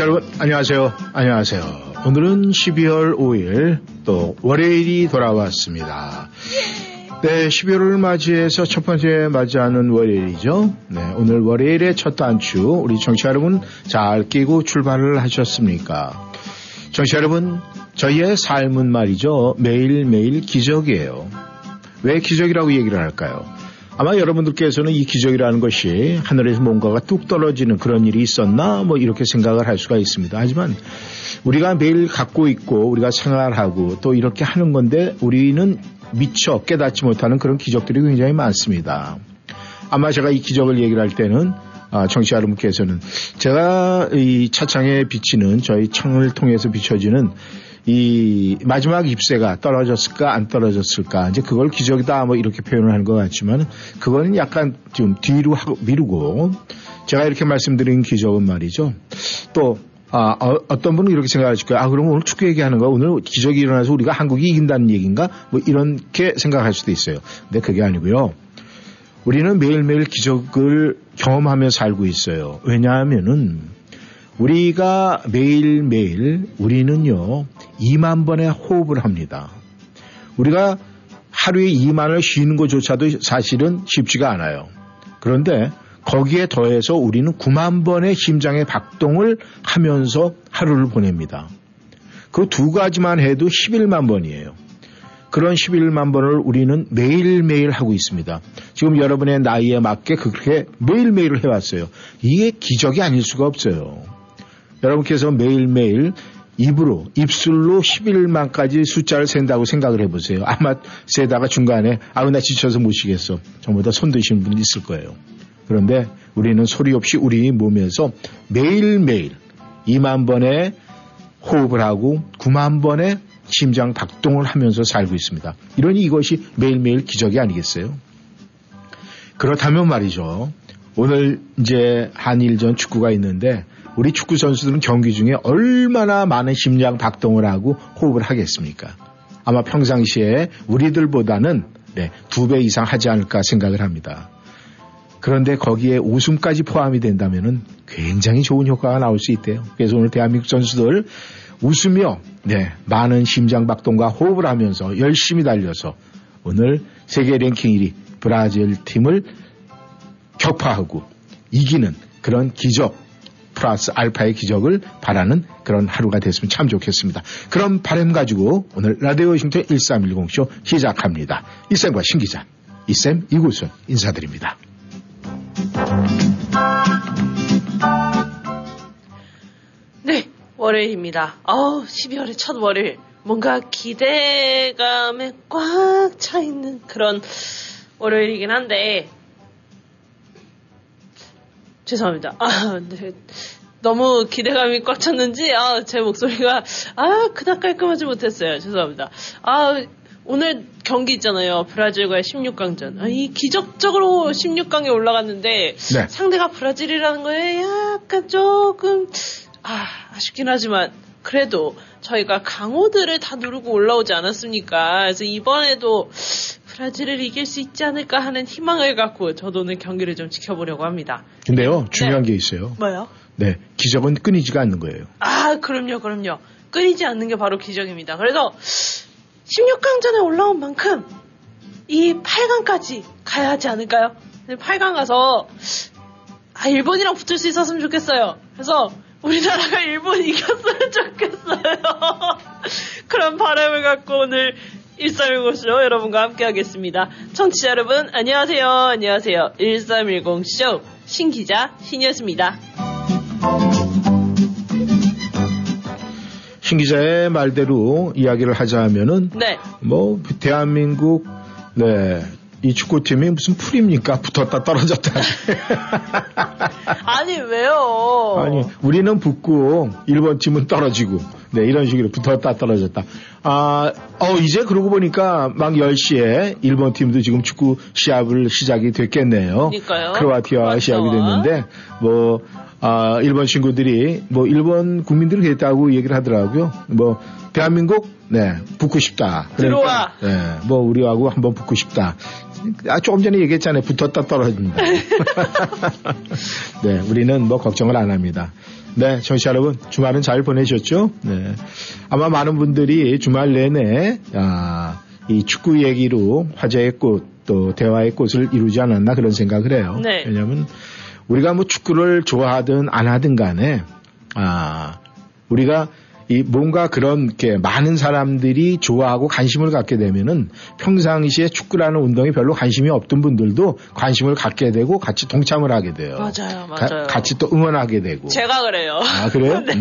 여러분 안녕하세요. 오늘은 12월 5일 또 월요일이 돌아왔습니다. 네, 12월을 맞이해서 첫 번째 맞이하는 월요일이죠. 네, 오늘 월요일의 첫 단추 우리 청취자 여러분 잘 끼고 출발을 하셨습니까? 청취자 여러분, 저희의 삶은 말이죠, 매일매일 기적이에요. 왜 기적이라고 얘기를 할까요? 아마 여러분들께서는 이 기적이라는 것이 하늘에서 뭔가가 뚝 떨어지는 그런 일이 있었나 뭐 이렇게 생각을 할 수가 있습니다. 하지만 우리가 매일 갖고 있고 우리가 생활하고 또 이렇게 하는 건데 우리는 미처 깨닫지 못하는 그런 기적들이 굉장히 많습니다. 아마 제가 이 기적을 얘기를 할 때는 청취자 여러분께서는 제가 이 차창에 비치는 저희 창을 통해서 비춰지는 이 마지막 잎새가 떨어졌을까 안 떨어졌을까, 이제 그걸 기적이다 뭐 이렇게 표현을 하는 것 같지만 그거는 약간 좀 뒤로 하고 미루고, 제가 이렇게 말씀드린 기적은 말이죠, 또 어떤 분은 이렇게 생각하실 거예요. 그럼 오늘 축구 얘기하는 거야, 오늘 기적이 일어나서 우리가 한국이 이긴다는 얘기인가 뭐 이렇게 생각할 수도 있어요. 근데 그게 아니고요, 우리는 매일매일 기적을 경험하며 살고 있어요. 왜냐하면은 우리가 매일매일 우리는요 2만 번의 호흡을 합니다. 우리가 하루에 2만을 쉬는 것조차도 사실은 쉽지가 않아요. 그런데 거기에 더해서 우리는 9만 번의 심장의 박동을 하면서 하루를 보냅니다. 그 두 가지만 해도 11만 번이에요. 그런 11만 번을 우리는 매일매일 하고 있습니다. 지금 여러분의 나이에 맞게 그렇게 매일매일 해왔어요. 이게 기적이 아닐 수가 없어요. 여러분께서 매일매일 입으로, 입술로 11만까지 숫자를 센다고 생각을 해보세요. 아마 세다가 중간에 나 지쳐서 못 쉬겠어, 전부 다 손 드시는 분이 있을 거예요. 그런데 우리는 소리 없이 우리 몸에서 매일매일 2만 번의 호흡을 하고 9만 번의 심장 박동을 하면서 살고 있습니다. 이러니 이것이 매일매일 기적이 아니겠어요? 그렇다면 말이죠, 오늘 이제 한일전 축구가 있는데 우리 축구 선수들은 경기 중에 얼마나 많은 심장 박동을 하고 호흡을 하겠습니까? 아마 평상시에 우리들보다는 두 배 이상 하지 않을까 생각을 합니다. 그런데 거기에 웃음까지 포함이 된다면은 굉장히 좋은 효과가 나올 수 있대요. 그래서 오늘 대한민국 선수들 웃으며 많은 심장 박동과 호흡을 하면서 열심히 달려서 오늘 세계 랭킹 1위 브라질 팀을 격파하고 이기는 그런 기적, 플러스 알파의 기적을 바라는 그런 하루가 됐으면 참 좋겠습니다. 그럼 바람 가지고 오늘 라디오 워싱턴 1310쇼 시작합니다. 이쌤과 신기자, 이쌤 이구순 인사드립니다. 네, 월요일입니다. 12월의 첫 월요일, 뭔가 기대감에 꽉 차있는 그런 월요일이긴 한데, 죄송합니다. 네. 너무 기대감이 꽉 찼는지 제 목소리가 그닥 깔끔하지 못했어요. 죄송합니다. 오늘 경기 있잖아요. 브라질과의 16강전. 이 기적적으로 16강에 올라갔는데 네. 상대가 브라질이라는 거에 약간 조금 아쉽긴 하지만 그래도 저희가 강호들을 다 누르고 올라오지 않았습니까? 그래서 이번에도 브라질을 이길 수 있지 않을까 하는 희망을 갖고 저도 오늘 경기를 좀 지켜보려고 합니다. 근데요, 중요한 게 있어요. 뭐요? 네, 기적은 끊이지가 않는 거예요. 그럼요. 끊이지 않는 게 바로 기적입니다. 그래서 16강전에 올라온 만큼 이 8강까지 가야 하지 않을까요? 8강 가서 일본이랑 붙을 수 있었으면 좋겠어요. 그래서 우리나라가 일본 이겼으면 좋겠어요. 그런 바람을 갖고 오늘 1310쇼 여러분과 함께 하겠습니다. 청취자 여러분 안녕하세요. 안녕하세요. 1310쇼 신기자 신이었습니다. 신기자의 말대로 이야기를 하자면은 네. 뭐 대한민국 네. 이 축구팀이 무슨 풀입니까? 붙었다 떨어졌다. 아니 왜요? 아니 우리는 붙고 일본 팀은 떨어지고 네 이런 식으로 붙었다 떨어졌다. 이제 그러고 보니까 막 10시에 일본 팀도 지금 축구 시합을 시작이 됐겠네요. 그러니까요. 크로아티아 시합이 됐는데 뭐 일본 친구들이 뭐 일본 국민들이 그랬다고 얘기를 하더라고요. 뭐 대한민국 네 붙고 싶다. 그러니까, 들어와. 네 뭐 우리하고 한번 붙고 싶다. 조금 전에 얘기했잖아요. 붙었다 떨어진다. 네, 우리는 뭐 걱정을 안 합니다. 네, 청취자 여러분, 주말은 잘 보내셨죠? 네. 아마 많은 분들이 주말 내내, 이 축구 얘기로 화제의 꽃, 또 대화의 꽃을 이루지 않았나 그런 생각을 해요. 네. 왜냐면, 우리가 뭐 축구를 좋아하든 안 하든 간에, 우리가 이 뭔가 그런 게 많은 사람들이 좋아하고 관심을 갖게 되면은 평상시에 축구라는 운동에 별로 관심이 없던 분들도 관심을 갖게 되고 같이 동참을 하게 돼요. 맞아요, 맞아요. 같이 또 응원하게 되고. 제가 그래요. 아 그래요? 네.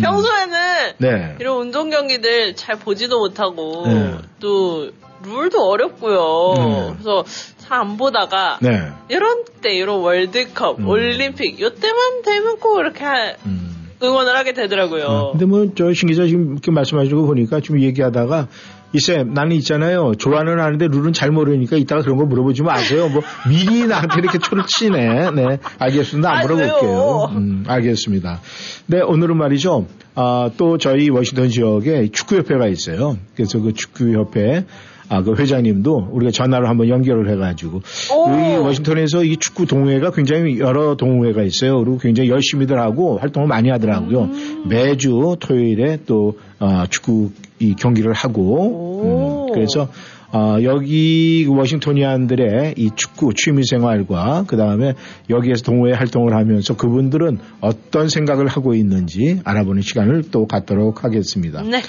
평소에는 네. 이런 운동 경기들 잘 보지도 못하고 네. 또 룰도 어렵고요. 그래서 잘 안 보다가 네. 이런 때 이런 월드컵, 올림픽 이때만 되면 꼭 이렇게. 응원을 하게 되더라고요. 근데 뭐 저 신기자 지금 이렇게 말씀하시고 보니까 지금 얘기하다가 이쌤 나는 있잖아요. 좋아는 하는데 룰은 잘 모르니까 이따가 그런 거 물어보지 마세요. 뭐 미리 나한테 이렇게 초를 치네. 네, 알겠습니다. 안 물어볼게요. 알겠습니다. 네, 오늘은 말이죠. 또 저희 워싱턴 지역에 축구협회가 있어요. 그래서 그 축구협회 그 회장님도 우리가 전화로 한번 연결을 해가지고 우리 워싱턴에서 이 축구 동호회가 굉장히 여러 동호회가 있어요. 그리고 굉장히 열심히들 하고 활동을 많이 하더라고요. 매주 토요일에 또 축구 이 경기를 하고 그래서 여기 워싱토니안들의 이 축구 취미생활과 그 다음에 여기에서 동호회 활동을 하면서 그분들은 어떤 생각을 하고 있는지 알아보는 시간을 또 갖도록 하겠습니다. 네.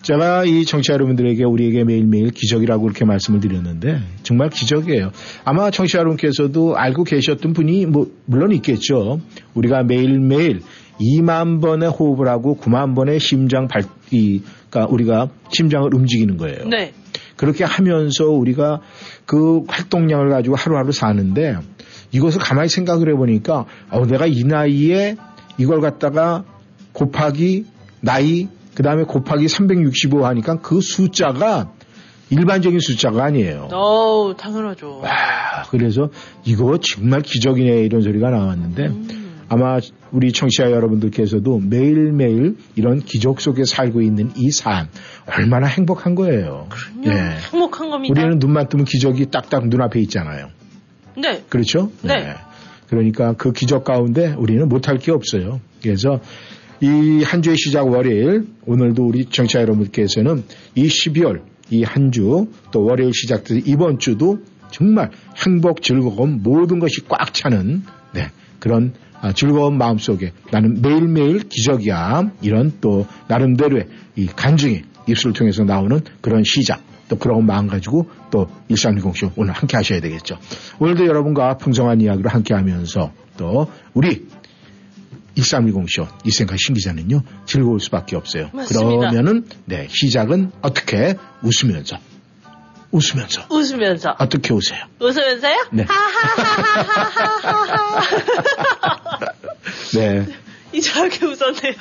제가 이 청취자 여러분들에게 우리에게 매일매일 기적이라고 이렇게 말씀을 드렸는데 정말 기적이에요. 아마 청취자 여러분께서도 알고 계셨던 분이 물론 있겠죠. 우리가 매일매일 2만 번의 호흡을 하고 9만 번의 그러니까 우리가 심장을 움직이는 거예요. 네. 그렇게 하면서 우리가 그 활동량을 가지고 하루하루 사는데 이것을 가만히 생각을 해보니까 내가 이 나이에 이걸 갖다가 곱하기 나이 그 다음에 곱하기 365 하니까 그 숫자가 일반적인 숫자가 아니에요. 당연하죠. 와, 그래서 이거 정말 기적이네 이런 소리가 나왔는데 아마 우리 청취자 여러분들께서도 매일매일 이런 기적 속에 살고 있는 이 삶 얼마나 행복한 거예요. 그럼요. 네. 행복한 겁니다. 우리는 눈만 뜨면 기적이 딱딱 눈앞에 있잖아요. 네. 그렇죠? 네. 네. 그러니까 그 기적 가운데 우리는 못할 게 없어요. 그래서 이 한 주의 시작 월요일 오늘도 우리 청취자 여러분께서는 이 12월 이 한 주 또 월요일 시작돼서 이번 주도 정말 행복 즐거움 모든 것이 꽉 차는 네 그런 즐거운 마음속에 나는 매일매일 기적이야 이런 또 나름대로의 이 간증이 입술을 통해서 나오는 그런 시작 또 그런 마음 가지고 또 1310쇼 오늘 함께 하셔야 되겠죠. 오늘도 여러분과 풍성한 이야기로 함께 하면서 또 우리 1310쇼 이 생각 신기자는요 즐거울 수밖에 없어요. 맞습니다. 그러면은 네 시작은 어떻게 웃으면서 어떻게 웃어요? 웃으면서요? 네. 하하하하하하하. 네. 이상하게 웃었네요.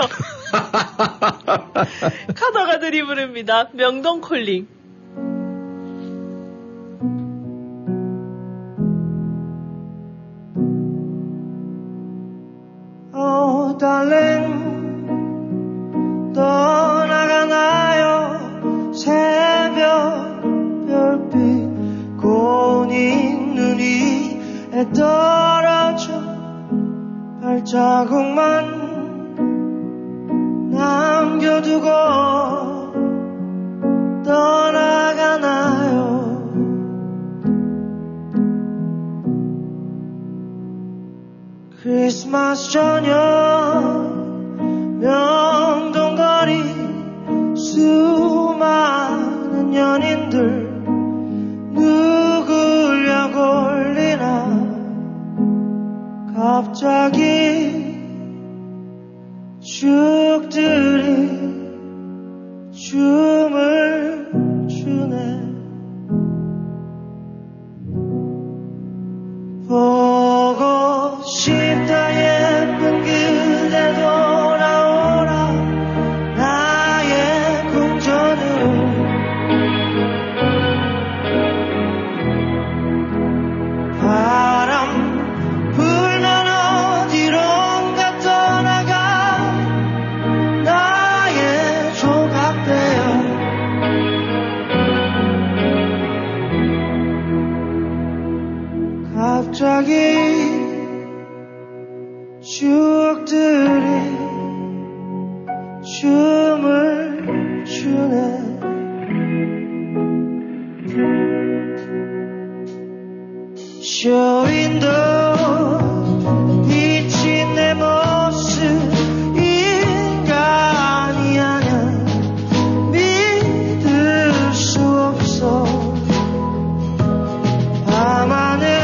카더가들이 부릅니다. 명동 콜링. 달링 떠나가나요 새벽 별빛 고운 눈이 떨어져 발자국만 남겨두고 떠나가나요 크리스마스 저녁 명동거리 수많은 연인들 누굴려고 올리나 갑자기 죽들이 춤을 추네 보고 싶다 예쁜 그대 돌아오라 나의 궁전으로 바람 불면 어디론가 떠나가 나의 조각되어 갑자기 죽들이 춤을 추네 쇼윈도 비친 내 모습 인간이 아냐 믿을 수 없어 밤하늘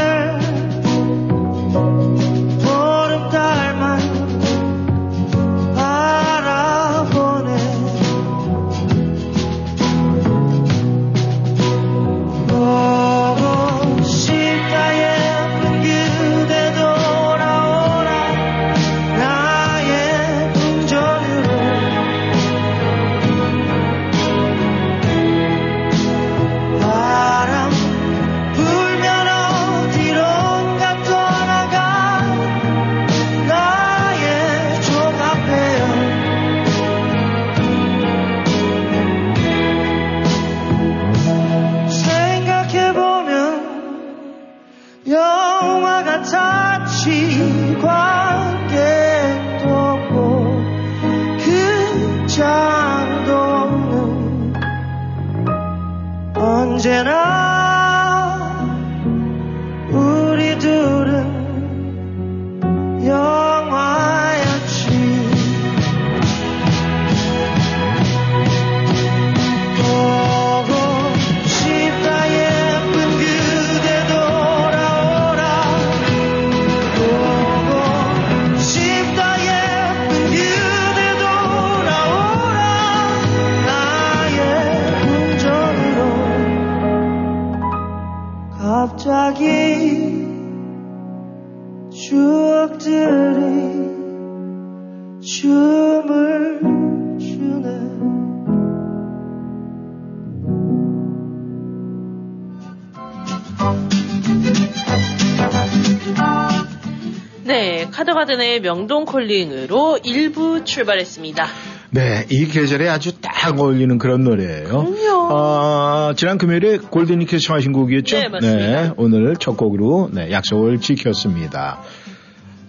카드가든의 명동 콜링으로 1부 출발했습니다. 네, 이 계절에 아주 딱 어울리는 그런 노래예요. 지난 금요일에 골든이께 청하신 곡이었죠? 네, 맞습니다. 네, 오늘 첫 곡으로 네, 약속을 지켰습니다.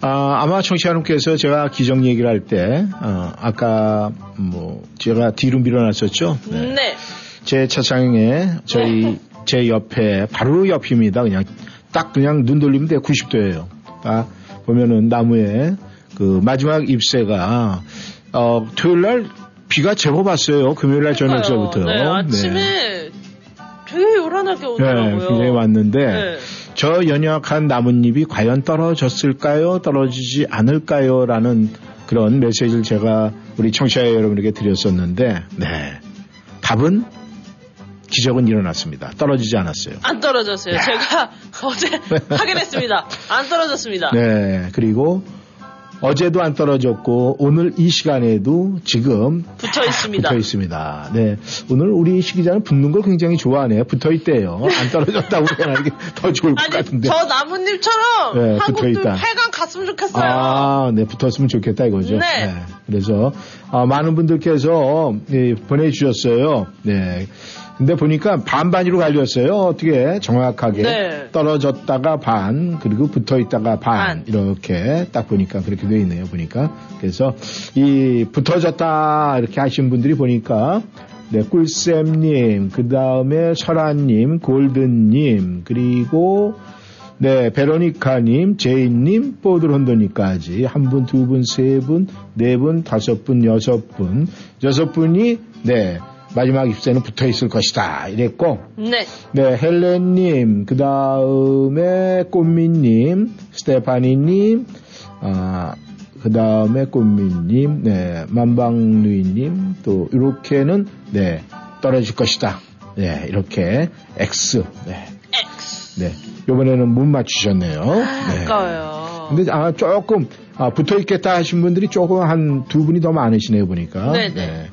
아마 청취자분께서 제가 기정 얘기를 할 때 아까 뭐 제가 뒤로 밀어놨었죠? 네. 네. 제 차창에 저희 네. 제 옆에 바로 옆입니다. 그냥 딱 그냥 눈 돌리면 돼요. 90도예요. 아. 보면은 나무에 그 마지막 잎새가 토요일 날 비가 제법 왔어요. 금요일 날 저녁서부터. 네, 아침에 네. 되게 요란하게 오더라고요. 네, 굉장히 왔는데 네. 저 연약한 나뭇잎이 과연 떨어졌을까요? 떨어지지 않을까요? 라는 그런 메시지를 제가 우리 청취자 여러분에게 드렸었는데 네, 답은? 기적은 일어났습니다. 떨어지지 않았어요. 안 떨어졌어요. 야. 제가 어제 확인했습니다. 안 떨어졌습니다. 네. 그리고 어제도 안 떨어졌고 오늘 이 시간에도 지금 붙어 있습니다. 붙어 있습니다. 네. 오늘 우리 시기자는 붙는 걸 굉장히 좋아하네요. 붙어 있대요. 안 떨어졌다고 하는 게 더 좋을 것 같은데. 저 나뭇잎처럼 네, 한국도 8강 갔으면 좋겠어요. 아, 네. 붙었으면 좋겠다 이거죠. 네. 네. 그래서 많은 분들께서 예, 보내주셨어요. 네. 근데 보니까 반반으로 갈렸어요. 어떻게 정확하게 네. 떨어졌다가 반 그리고 붙어있다가 반 이렇게 딱 보니까 그렇게 되어 있네요. 보니까 그래서 이 붙어졌다 이렇게 하신 분들이 보니까 네, 꿀쌤님, 그 다음에 설아님, 골든님 그리고 네, 베로니카님, 제인님, 포드론더님까지 한 분, 두 분, 세 분, 네 분, 다섯 분, 여섯 분이 네, 마지막 입세는 붙어 있을 것이다 이랬고, 네, 네, 헬렌님, 그 다음에 꽃미님, 스테파니님, 아, 그 다음에 꽃미님, 네, 만방누이님, 또 이렇게는 네, 떨어질 것이다. 네, 이렇게 X, 네, X, 네, 이번에는 못 맞추셨네요. 네. 아까워요. 근데 아 조금 아, 붙어 있겠다 하신 분들이 조금 한 두 분이 더 많으시네요 보니까. 네네. 네.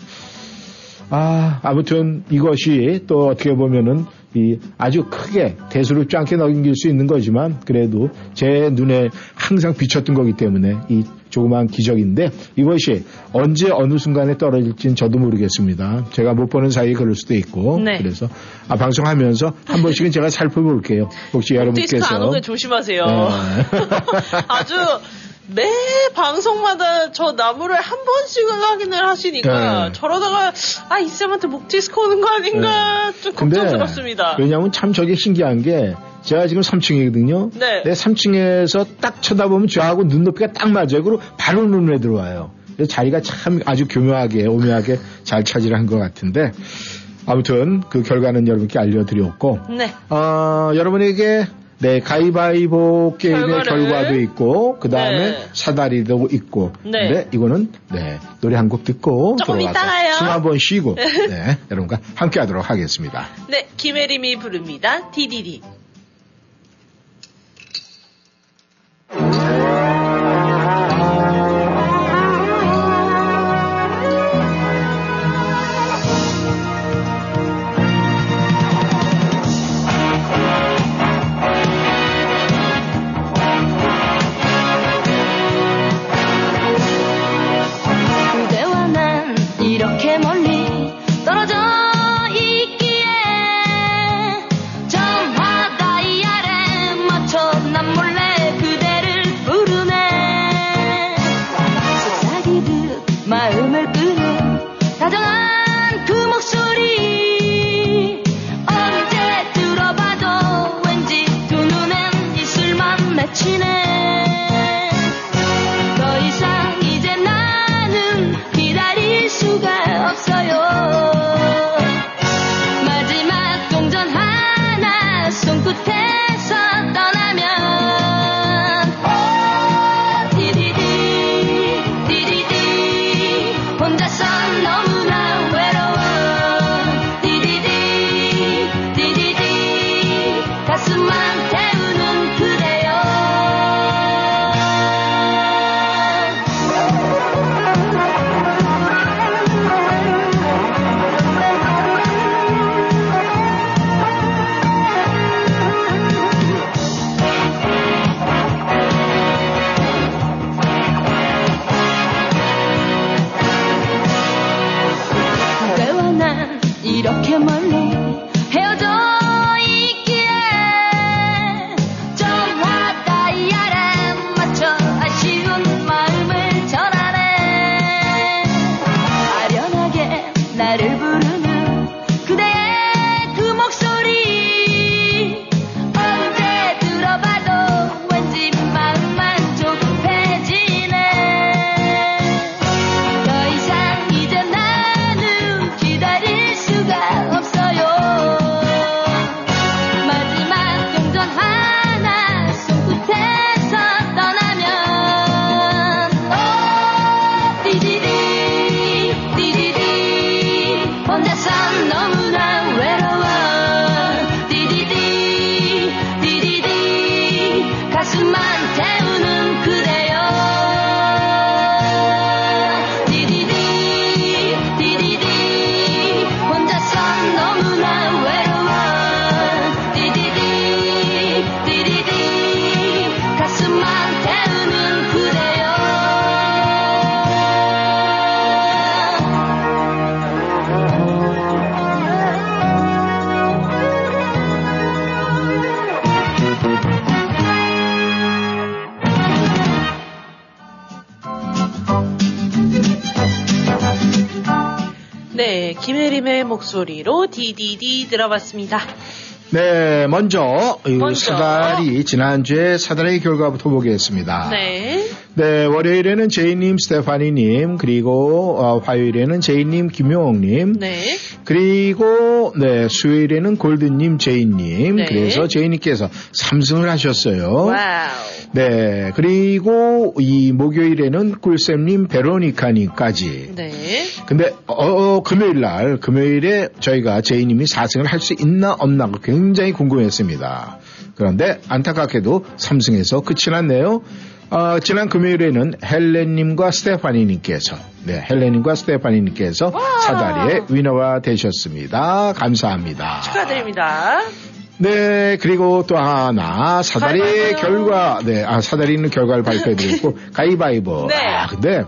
아, 아무튼 이것이 또 어떻게 보면은 이 아주 크게 대수롭지 않게 넘길 수 있는 거지만 그래도 제 눈에 항상 비쳤던 거기 때문에 이 조그마한 기적인데 이것이 언제 어느 순간에 떨어질지는 저도 모르겠습니다. 제가 못 보는 사이에 그럴 수도 있고. 네. 그래서 아, 방송하면서 한 번씩은 제가 살펴볼게요. 혹시 여러분께서 디스크 안 오게 조심하세요. 네. 아주 매 방송마다 저 나무를 한 번씩은 확인을 하시니까. 네. 저러다가 아, 이쌤한테 목 디스크 오는 거 아닌가. 네. 좀 걱정스럽습니다. 왜냐하면 참 저게 신기한 게 제가 지금 3층이거든요. 네. 내 3층에서 딱 쳐다보면 저하고 눈높이가 딱 맞아요. 그리고 바로 눈에 들어와요. 그래서 자리가 참 아주 교묘하게 오묘하게 잘 차지한 것 같은데 아무튼 그 결과는 여러분께 알려드렸고. 네. 여러분에게 네, 가위바위보 게임의 결과도 있고, 그 다음에 네, 사다리도 있고. 네. 근데 이거는, 네, 노래 한 곡 듣고, 조금 이따가요. 숨 한 번 쉬고, 네, 여러분과 함께 하도록 하겠습니다. 네, 김혜림이 부릅니다. DDD. 목소리로 DDD 들어봤습니다. 네, 먼저. 사다리, 지난주에 사다리 결과부터 보겠습니다. 네. 네, 월요일에는 제이님, 스테파니님, 그리고 화요일에는 제이님, 김용옥님, 네. 그리고 네 수요일에는 골든님, 제이님, 네. 그래서 제이님께서 3승을 하셨어요. 와우. 네, 그리고 이 목요일에는 꿀쌤님, 베로니카님까지. 네. 근데 금요일에 저희가 제이님이 4승을 할 수 있나 없나 굉장히 궁금했습니다. 그런데 안타깝게도 3승에서 끝이 났네요. 지난 금요일에는 헬렌님과 스테파니님께서, 사다리의 위너가 되셨습니다. 감사합니다. 축하드립니다. 네, 그리고 또 하나, 사다리의 결과, 사다리는 결과를 발표해드렸고, 가위바위보. 네. 근데,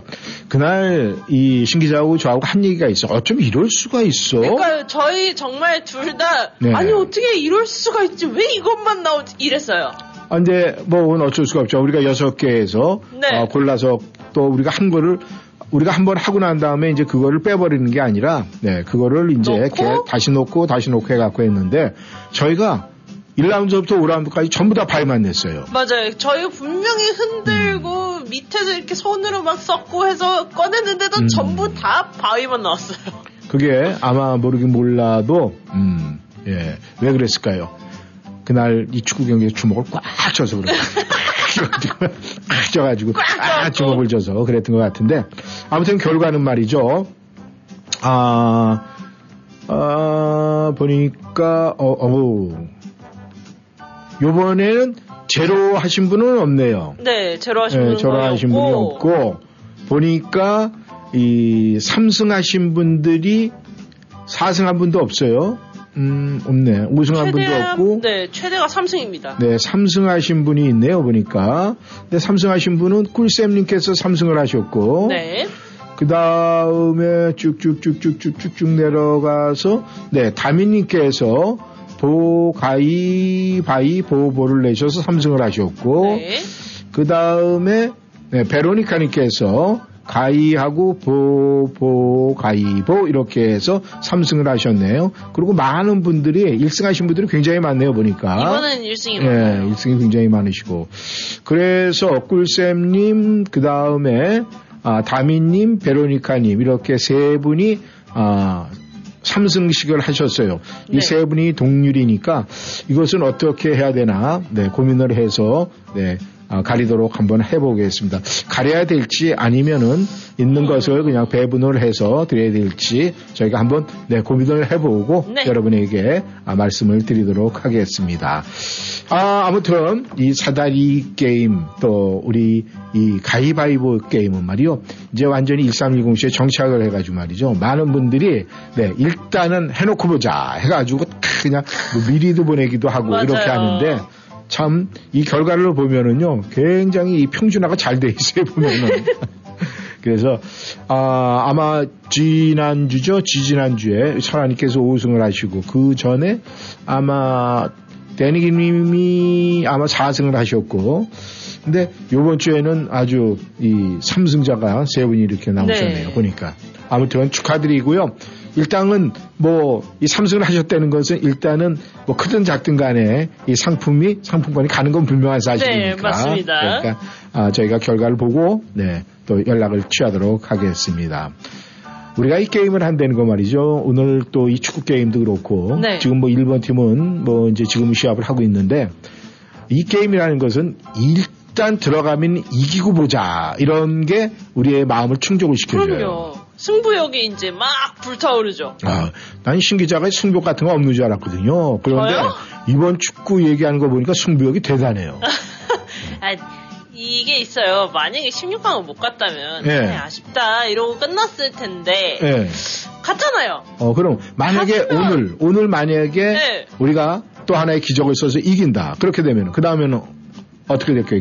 그날, 이, 신기자하고 저하고 한 얘기가 있어. 어쩜 이럴 수가 있어? 그러니까요, 저희 정말 둘 다, 네. 아니, 어떻게 이럴 수가 있지? 왜 이것만 나오지? 이랬어요. 아, 근데 뭐 어쩔 수가 없죠. 우리가 6개에서 네. 골라서 또 우리가 한 거를 우리가 한번 하고 난 다음에 이제 그거를 빼버리는 게 아니라 그거를 이제 이렇게 다시 놓고 해갖고 했는데 저희가 1라운드부터 5라운드까지 전부 다 발만 냈어요. 맞아요. 저희 분명히 흔들고 밑에서 이렇게 손으로 막 섞고 해서 꺼냈는데도 전부 다 바위만 나왔어요. 그게 아마 모르긴 몰라도 왜 그랬을까요? 그날 이 축구 경기에 주먹을 꽉 쳐서 그래요. 꽉 쳐가지고 주먹을 쳐서 그랬던 것 같은데 아무튼 결과는 말이죠. 보니까 요번에는 제로 하신 분은 없네요. 네, 제로 하신 분이 없고 보니까 이 3승 하신 분들이 4승 한 분도 없어요. 없네. 우승한 분도 없고. 네, 최대가 3승입니다. 네, 3승 하신 분이 있네요, 보니까. 근데 3승 하신 분은 꿀쌤님께서 3승을 하셨고. 네. 그 다음에 쭉쭉쭉쭉쭉쭉 내려가서, 네, 다민님께서 가위바위보를 내셔서 3승을 하셨고. 네. 그 다음에, 네, 베로니카님께서 가위하고 가위보 이렇게 해서 3승을 하셨네요. 그리고 많은 분들이 1승 하신 분들이 굉장히 많네요, 보니까. 이번엔 1승이 많아요. 1승이 굉장히 많으시고. 그래서 꿀쌤님, 그 다음에 다민님, 베로니카님 이렇게 세 분이 3승씩을 하셨어요. 이 세 분이 동률이니까 이것은 어떻게 해야 되나 고민을 해서 가리도록 한번 해보겠습니다. 가려야 될지 아니면은 있는 것을 그냥 배분을 해서 드려야 될지 저희가 한번 고민을 해보고 여러분에게 말씀을 드리도록 하겠습니다. 아무튼 이 사다리 게임 또 우리 이 가위바위보 게임은 말이요. 이제 완전히 1310시에 정착을 해가지고 말이죠. 많은 분들이 일단은 해놓고 보자 해가지고 그냥 뭐 미리도 보내기도 하고 맞아요. 이렇게 하는데 참 이 결과를 보면은요 굉장히 이 평준화가 잘 돼 있어요 보면은. 그래서 아마 지난주에 설아님께서 5승을 하시고 그 전에 아마 데니기님이 아마 4승을 하셨고 근데 요번 주에는 아주 이 3승자가 세 분이 이렇게 나오셨네요 보니까. 아무튼 축하드리고요. 일단은 뭐 이 3승을 하셨다는 것은 일단은 뭐 크든 작든 간에 이 상품권이 가는 건 분명한 사실이니까. 네, 맞습니다. 그러니까 저희가 결과를 보고 또 연락을 취하도록 하겠습니다. 우리가 이 게임을 한다는 거 말이죠. 오늘 또 이 축구 게임도 그렇고 지금 뭐 일본 팀은 뭐 이제 지금 시합을 하고 있는데 이 게임이라는 것은 일단 들어가면 이기고 보자 이런 게 우리의 마음을 충족을 시켜줘요. 그럼요. 승부욕이 이제 막 불타오르죠. 난 신기자가 승부욕 같은 거 없는 줄 알았거든요. 그런데 저요? 이번 축구 얘기하는 거 보니까 승부욕이 대단해요. 이게 있어요. 만약에 16강을 못 갔다면 아쉽다 이러고 끝났을 텐데 갔잖아요. 그럼 만약에 갔으면... 오늘 만약에 우리가 또 하나의 기적을 써서 이긴다. 그렇게 되면 그 다음에는 어떻게 될까요?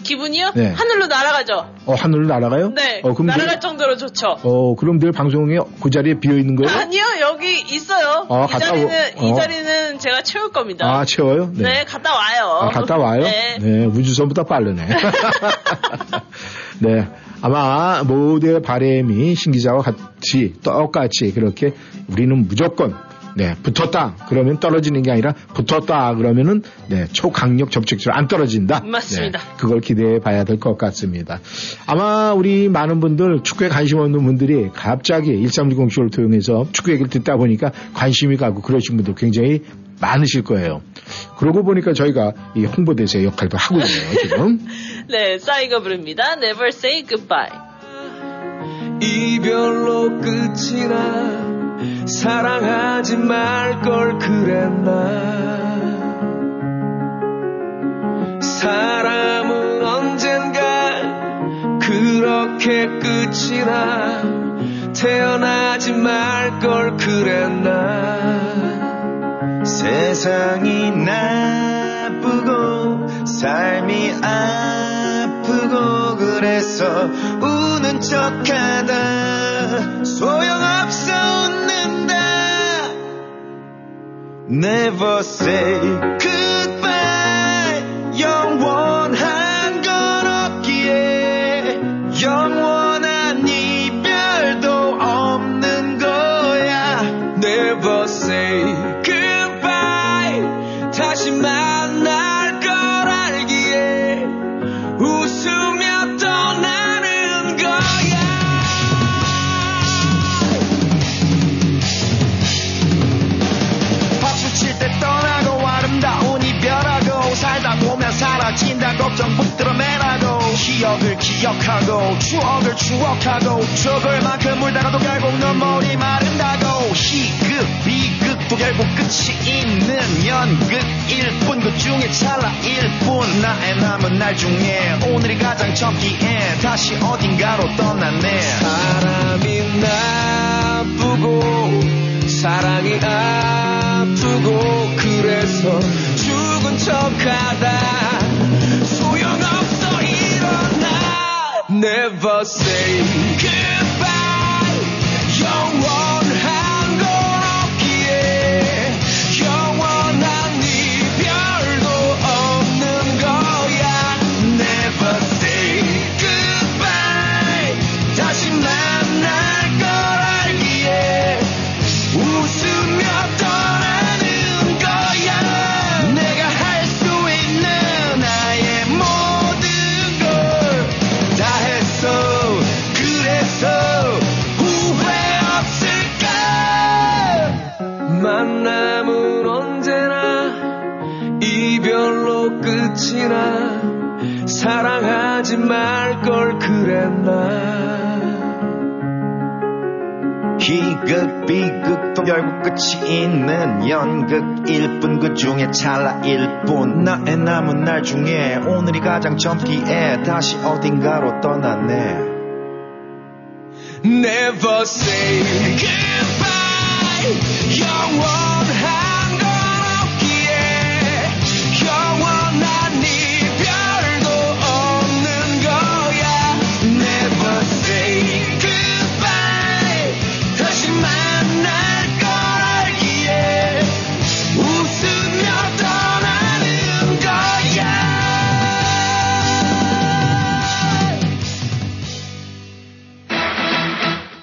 기분이요? 네. 하늘로 날아가죠. 하늘로 날아가요? 네. 그럼 날아갈 정도로 좋죠. 그럼 늘 방송에 그 자리에 비어있는 거예요? 아니요. 여기 있어요. 이 자리는 제가 채울 겁니다. 채워요? 네. 갔다 와요. 갔다 와요? 네. 우주선보다 빠르네. 네. 아마 모두의 바람이 신기자와 같이 똑같이 그렇게 우리는 무조건 네, 붙었다 그러면 떨어지는 게 아니라 붙었다 그러면은 네, 초강력 접촉질 안 떨어진다. 맞습니다. 네, 그걸 기대해 봐야 될 것 같습니다. 아마 우리 많은 분들 축구에 관심 없는 분들이 갑자기 1310 쇼를 통해서 축구 얘기를 듣다 보니까 관심이 가고 그러신 분들 굉장히 많으실 거예요. 그러고 보니까 저희가 이 홍보대사의 역할도 하고 있네요, 지금. 네, 싸이가 부릅니다. Never Say Goodbye. 이별로 끝이라 사랑하지 말 걸 그랬나. 사람은 언젠가 그렇게 끝이라 태어나지 말 걸 그랬나. 세상이 나쁘고 삶이 아프고 그래서 우는 척하다 소용없어 웃는다. Never say goodbye. 영원한 건 없기에 영원한 이별도 없는 거야. Never say goodbye. 다시 만날 걸 알기에 웃으며 살다 보면 사라진다. 걱정 붙들어 매라고 기억을 기억하고 추억을 추억하고 죽을 만큼 울다가도 결국 눈물이 마른다고. 희극 비극도 결국 끝이 있는 연극일 뿐 그 중에 찰나일 뿐. 나의 남은 날 중에 오늘이 가장 적기에 다시 어딘가로 떠났네. 사람이 나쁘고 사랑이 아프고 그래서 죽은 척하다 소용없어 일어나. Never say goodbye. 영원한 건 없기에 영원한 이별도 없는 거야. Never say goodbye. 다시 만날 걸 알기에 웃으며 떠나는 만남은 언제나 이별로 끝이라 사랑하지 말 걸 그랬나. 희극 비극도 결국 끝이 있는 연극일 뿐 그 중에 찰나일 뿐. 나의 남은 날 중에 오늘이 가장 젊기에 다시 어딘가로 떠났네. Never say goodbye. 영원한 건 없기에 영원한 이별도 없는 거야. Never say goodbye. 다시 만날 걸 알기에 웃으며 떠나는 거야.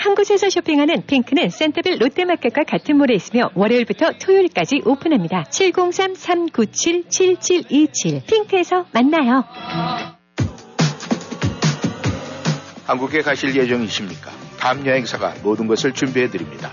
한 곳에서 쇼핑하는 핑크는 센터빌 롯데마켓과 같은 몰에 있으며 월요일부터 토요일까지 오픈합니다. 703-397-7727 핑크에서 만나요. 한국에 가실 예정이십니까? 탑여행사가 모든 것을 준비해드립니다.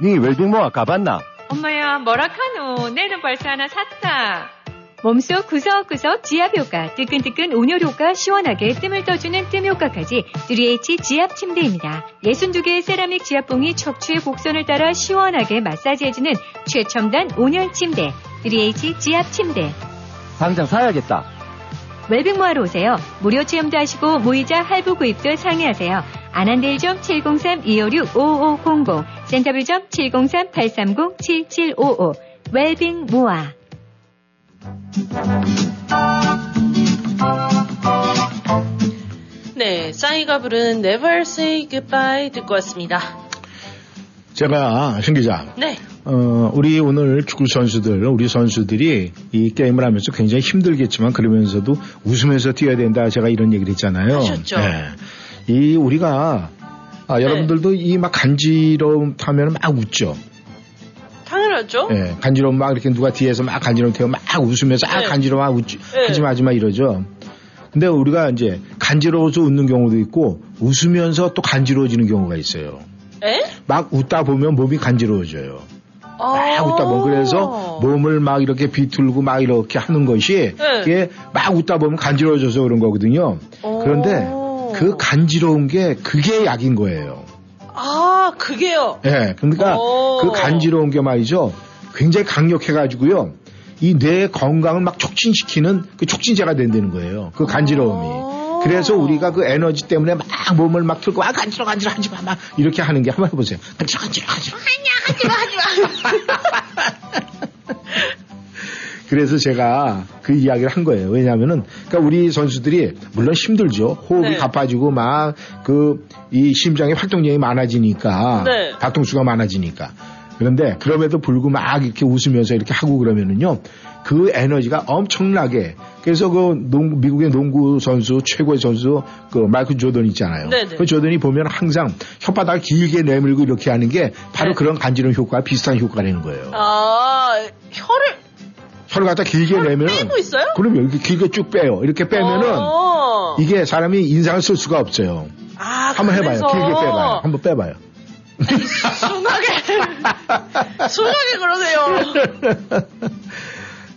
네 웰빙모아 가봤나? 엄마야 뭐라카노 내는 벌써 하나 샀다. 몸속 구석구석 지압효과, 뜨끈뜨끈 온열효과, 시원하게 뜸을 떠주는 뜸효과까지 3H 지압침대입니다. 62개의 세라믹 지압봉이 척추의 곡선을 따라 시원하게 마사지해주는 최첨단 온열침대 3H 지압침대. 당장 사야겠다. 웰빙모아로 오세요. 무료 체험도 하시고 모의자 할부 구입도 상의하세요. 아난데일점 703-256-5500, 센터빌점 703-830-7755. 웰빙모아. 네, 싸이가 부른 Never Say Goodbye 듣고 왔습니다. 제가 신 기자. 네. 우리 오늘 축구 선수들, 우리 선수들이 이 게임을 하면서 굉장히 힘들겠지만 그러면서도 웃으면서 뛰어야 된다. 제가 이런 얘기를 했잖아요. 하셨죠. 네. 이 우리가 여러분들도 이 막 간지러움 타면 막 웃죠. 당연하죠. 예, 간지러움 막 이렇게 누가 뒤에서 막 간지러움 태워 막 웃으면서 네. 아 간지러워 아 웃지 네. 하지마 이러죠. 근데 우리가 이제 간지러워서 웃는 경우도 있고 웃으면서 또 간지러워지는 경우가 있어요. 에? 막 웃다 보면 몸이 간지러워져요. 막 웃다 보면 그래서 몸을 막 이렇게 비틀고 막 이렇게 하는 것이 네. 이게 막 웃다 보면 간지러워져서 그런 거거든요. 그런데 그 간지러운 게 그게 약인 거예요. 아, 그게요? 예, 네, 그러니까 그 간지러운 게 말이죠. 굉장히 강력해가지고요. 이 뇌의 건강을 막 촉진시키는 그 촉진제가 된다는 거예요. 그 간지러움이. 그래서 우리가 그 에너지 때문에 막 몸을 막 틀고, 아, 간지러워, 간지러워, 하지 마, 막 이렇게 하는 게 한번 해보세요. 간지러워, 간지러워, 간지러워. 하지 마. 그래서 제가 그 이야기를 한 거예요. 왜냐하면은, 그러니까 우리 선수들이 물론 힘들죠. 호흡이 네. 가빠지고 막 이 심장의 활동량이 많아지니까, 네. 박동수가 많아지니까. 그런데 그럼에도 불구하고 막 이렇게 웃으면서 이렇게 하고 그러면은요, 그 에너지가 엄청나게. 그래서 미국의 농구 선수 최고의 선수 그 마이클 조던 있잖아요. 네네. 그 조던이 보면 항상 혓바닥을 길게 내밀고 이렇게 하는 게 바로 네. 그런 간지러움 효과 비슷한 효과라는 거예요. 아, 혀를 갖다 길게 내면 빼고 있어요? 그럼 여기 길게 쭉 빼요. 이렇게 빼면은 이게 사람이 인상을 쓸 수가 없어요. 아, 한번 그래서... 해봐요. 길게 빼봐요. 한번 빼봐요. 아니, 순하게 그러세요.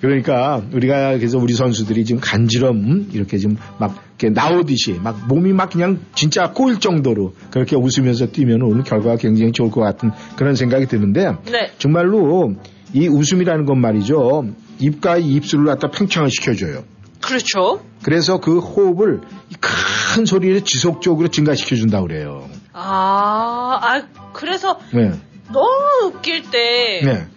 그러니까 우리가 그래서 우리 선수들이 지금 간지럼 이렇게 지금 막 이렇게 나오듯이 막 몸이 막 그냥 진짜 꼬일 정도로 그렇게 웃으면서 뛰면 오늘 결과가 굉장히 좋을 것 같은 그런 생각이 드는데 네. 정말로 이 웃음이라는 건 말이죠. 입과 입술을 갖다 팽창을 시켜줘요. 그렇죠. 그래서 그 호흡을 큰 소리를 지속적으로 증가시켜준다고 그래요. 그래서 네. 너무 웃길 때 네.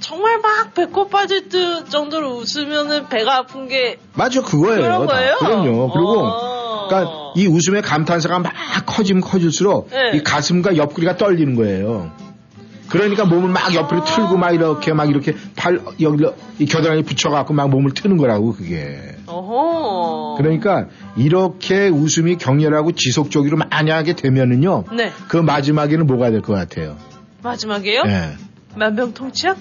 정말 막 배꼽 빠질 듯 정도로 웃으면은 배가 아픈 게 맞아 그거예요. 그런 거예요? 그럼요. 그리고 그러니까 이 웃음의 감탄사가 막 커지면 커질수록 네. 이 가슴과 옆구리가 떨리는 거예요. 그러니까 몸을 막 옆으로 틀고 막 이렇게 팔 여기 이 겨드랑이 붙여갖고 막 몸을 트는 거라고 그게. 어허. 그러니까 이렇게 웃음이 격렬하고 지속적으로 만약에 되면은요. 네. 그 마지막에는 뭐가 될 것 같아요? 마지막에요? 네. 만병통치약?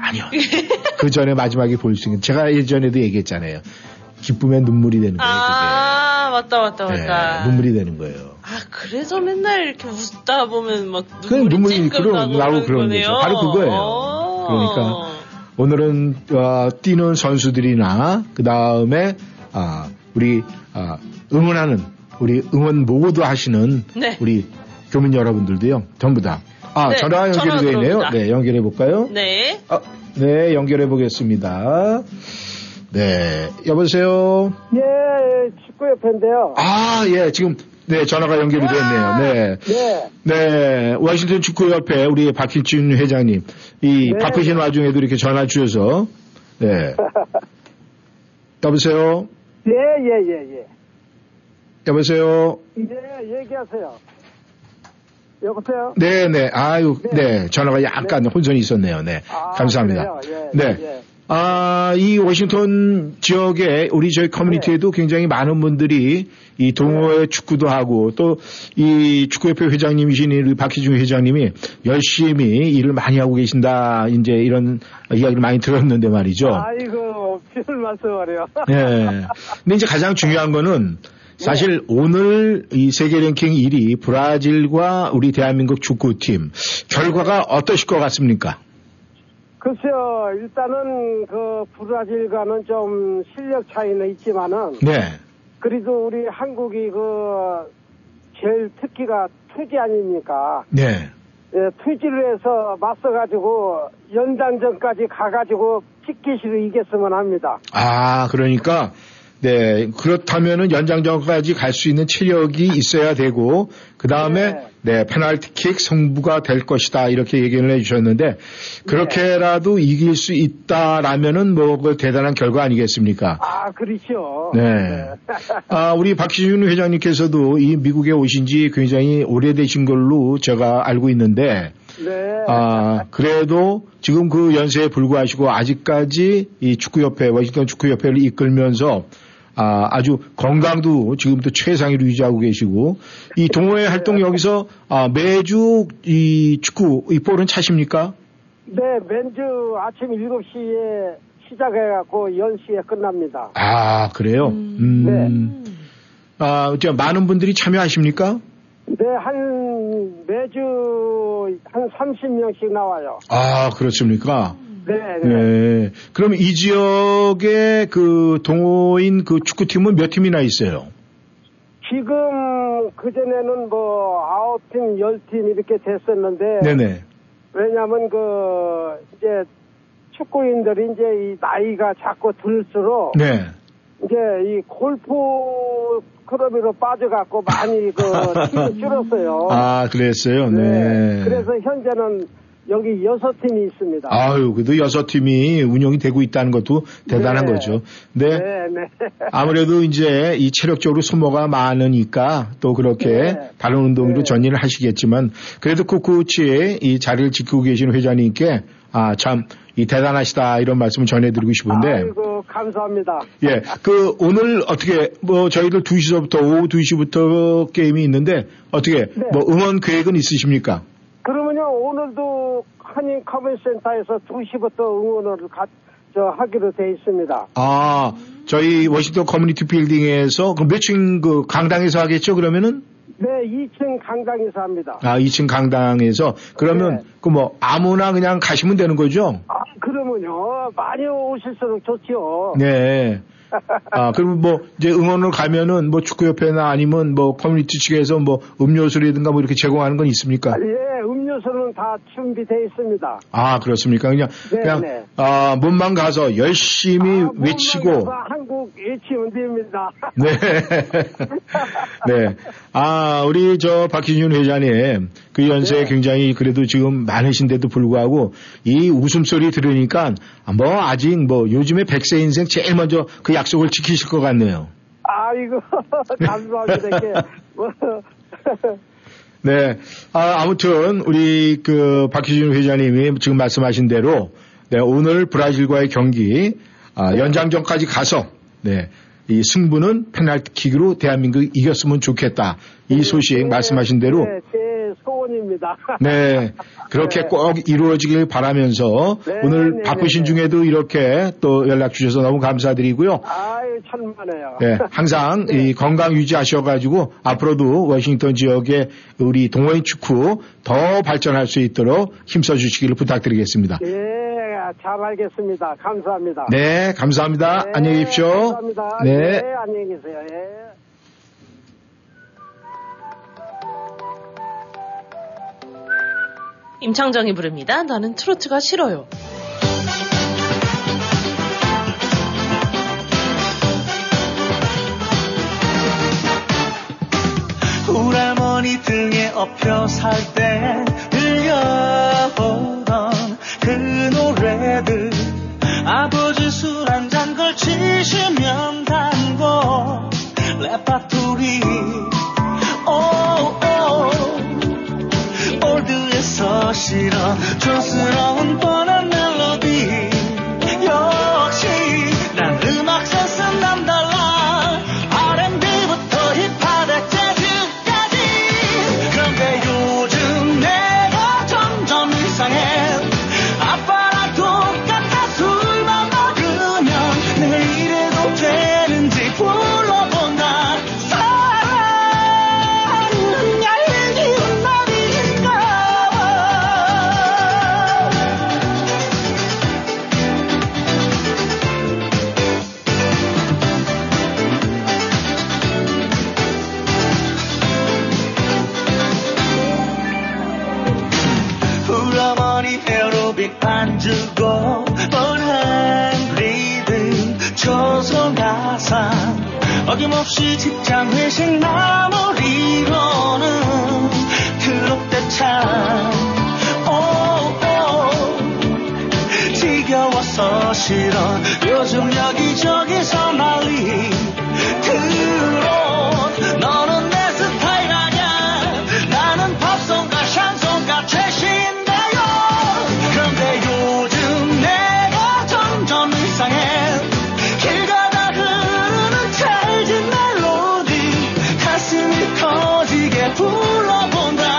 아니요. 그 전에 마지막에 보일 수 있는 제가 예전에도 얘기했잖아요. 기쁨의 눈물이 되는 거예요. 아, 그게. 맞다. 네, 눈물이 되는 거예요. 아, 그래서 맨날 이렇게 웃다 보면 막 눈물이 나고 그런 거죠. 바로 그거예요. 그러니까 오늘은 뛰는 선수들이나 그 다음에 우리 응원하는 우리 응원 모두 하시는 네. 우리 교민 여러분들도요. 전부 다. 아, 네, 전화 연결이 되어 있네요. 네, 연결해 볼까요? 네. 네, 연결해 보겠습니다. 네, 여보세요. 예, 축구협회인데요. 아, 예, 지금. 네, 전화가 연결이 됐네요. 네. 네. 네. 워싱턴 축구협회 우리 박희준 회장님. 이 네. 바쁘신 와중에도 이렇게 전화 주셔서. 네. 여보세요? 예. 여보세요? 예, 얘기하세요. 여보세요? 네. 아유, 네. 전화가 약간 혼선이 있었네요. 네. 감사합니다. 그래요? 예, 네. 예. 이 워싱턴 지역에 우리 저희 커뮤니티에도 네. 굉장히 많은 분들이 이 동호회 축구도 하고 또 이 축구협회 회장님이신 우리 박희중 회장님이 열심히 일을 많이 하고 계신다 이제 이런 이야기를 많이 들었는데 말이죠. 아이고 무슨 말씀하래요. 네. 근데 이제 가장 중요한 거는 사실 오늘 이 세계 랭킹 1위 브라질과 우리 대한민국 축구팀 결과가 어떠실 것 같습니까? 글쎄요, 일단은 그 브라질과는 좀 실력 차이는 있지만은 네. 그래도 우리 한국이 그 제일 특기가 투지 아닙니까? 네. 예, 투지를 해서 맞서가지고 연장전까지 가가지고 찍기시로 이겼으면 합니다. 아, 그러니까 네 그렇다면은 연장전까지 갈 수 있는 체력이 있어야 되고 그 다음에 네 페널티킥 승부가 될 것이다 이렇게 얘기를 해주셨는데 그렇게라도 네. 이길 수 있다라면은 뭐 그 대단한 결과 아니겠습니까? 아 그렇죠. 네. 아 우리 박희준 회장님께서도 이 미국에 오신지 굉장히 오래되신 걸로 제가 알고 있는데. 네. 아 그래도 지금 그 연세에 불구하시고 아직까지 이 축구협회 워싱턴 축구협회를 이끌면서 아 아주 건강도 지금도 최상위로 유지하고 계시고 이 동호회 활동 여기서 아 매주 이 축구 이 볼은 차십니까? 네 매주 아침 7시에 시작해갖고 10시에 끝납니다. 아 그래요? 네. 아 이제 많은 분들이 참여하십니까? 네, 매주 한 30명씩 나와요. 아, 그렇습니까? 네, 네. 네. 그럼 이 지역에 그 동호인 그 축구팀은 몇 팀이나 있어요? 지금 그전에는 뭐 9팀, 10팀 이렇게 됐었는데. 네네. 왜냐면 그 이제 축구인들이 이제 이 나이가 자꾸 들수록. 네. 이제 이 골프 클럽으로 빠져갖고 많이 그 팀이 줄었어요. 아 그랬어요. 네. 네. 그래서 현재는 여기 6팀이 있습니다. 아유 그래도 6팀이 운영이 되고 있다는 것도 대단한 네. 거죠. 네. 네, 네. 아무래도 이제 이 체력적으로 소모가 많으니까 또 그렇게 네. 다른 운동으로 네. 전인을 하시겠지만 그래도 꿋꿋이 이 자리를 지키고 계신 회장님께 아 참. 이 대단하시다 이런 말씀을 전해드리고 싶은데. 아이고 감사합니다. 예, 그 오늘 어떻게 뭐 저희들 2시서부터 오후 2시부터 게임이 있는데 어떻게 네. 뭐 응원 계획은 있으십니까? 그러면요 오늘도 한인 커뮤니티센터에서 2시부터 응원을 하기로 돼 있습니다. 아, 저희 워싱턴 커뮤니티 빌딩에서 그럼 몇 층 그 강당에서 하겠죠 그러면은? 네, 2층 강당에서 합니다. 아, 2층 강당에서 그러면 네. 그 뭐 아무나 그냥 가시면 되는 거죠? 아, 그러면요 많이 오실수록 좋지요. 네. 아, 그럼 뭐 이제 응원을 가면은 뭐 축구협회나 아니면 뭐 커뮤니티 측에서 뭐 음료수라든가 뭐 이렇게 제공하는 건 있습니까? 아, 예, 음료수는 다 준비돼 있습니다. 아, 그렇습니까? 그냥 네네. 그냥 아 몸만 가서 열심히 아, 외치고. 몸만 가서 한국 외치면 됩니다. 네, 네. 아, 우리 저 박희준 회장님 그 연세에 네. 굉장히 그래도 지금 많으신데도 불구하고 이 웃음소리 들으니까 뭐 아직 뭐 요즘에 100세 인생 제일 먼저 그 약속을 지키실 것 같네요. 아이고, 감사합니다. 이렇게. 네. 아, 아무튼, 우리 그 박희준 회장님이 지금 말씀하신 대로, 네, 오늘 브라질과의 경기, 아, 연장전까지 가서, 네, 이 승부는 페널티킥으로 대한민국이 이겼으면 좋겠다. 이 소식 네, 말씀하신 대로. 네, 제 소원입니다. 네. 그렇게 네. 꼭 이루어지길 바라면서 네, 오늘 네, 바쁘신 네, 중에도 이렇게 또 연락 주셔서 너무 감사드리고요. 아유, 천만에요. 네. 항상 네. 이 건강 유지하셔가지고 앞으로도 워싱턴 지역의 우리 동호인 축구 더 발전할 수 있도록 힘써 주시기를 부탁드리겠습니다. 네. 잘 알겠습니다. 감사합니다. 네, 감사합니다. 네, 안녕히 계십시오. 감사합니다. 네, 네 안녕히 계세요. 네. 임창정이 부릅니다. 나는 트로트가 싫어요. 우라머니 등에 업혀 살 때 들려오던 그 노래들 아버지 술 한잔 걸치시면 단고 레파토리 올드에서 실은 촌스러운 뻔한 멜로디 역시 난 음악 센스는 남달라 R&B부터 힙합 재즈까지 그런데 요즘 내가 점점 이상해 불러본 날 가사 어김없이 직장 회식 나머리로는 그룹대차 지겨워서 싫어 요즘 여기저기서 난리 들어 너는 내 스타일 아냐 나는 팝송과 샹송과 최신데요 그런데 요즘 내가 점점 이상해 길 가다 흐르는 찰진 멜로디 가슴이 터지게 불러본다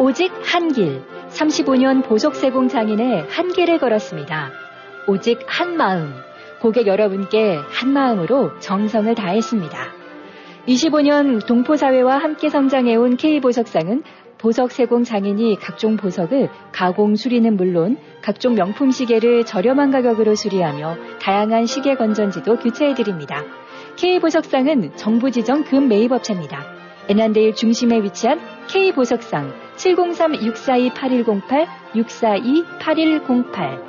오직 한 길, 35년 보석세공 장인의 한 길을 걸었습니다. 오직 한 마음, 고객 여러분께 한 마음으로 정성을 다했습니다. 25년 동포사회와 함께 성장해온 K보석상은 보석세공 장인이 각종 보석을 가공 수리는 물론 각종 명품 시계를 저렴한 가격으로 수리하며 다양한 시계 건전지도 교체해드립니다. K보석상은 정부 지정 금 매입업체입니다. 애난데일 중심에 위치한 K보석상 703-642-8108, 642-8108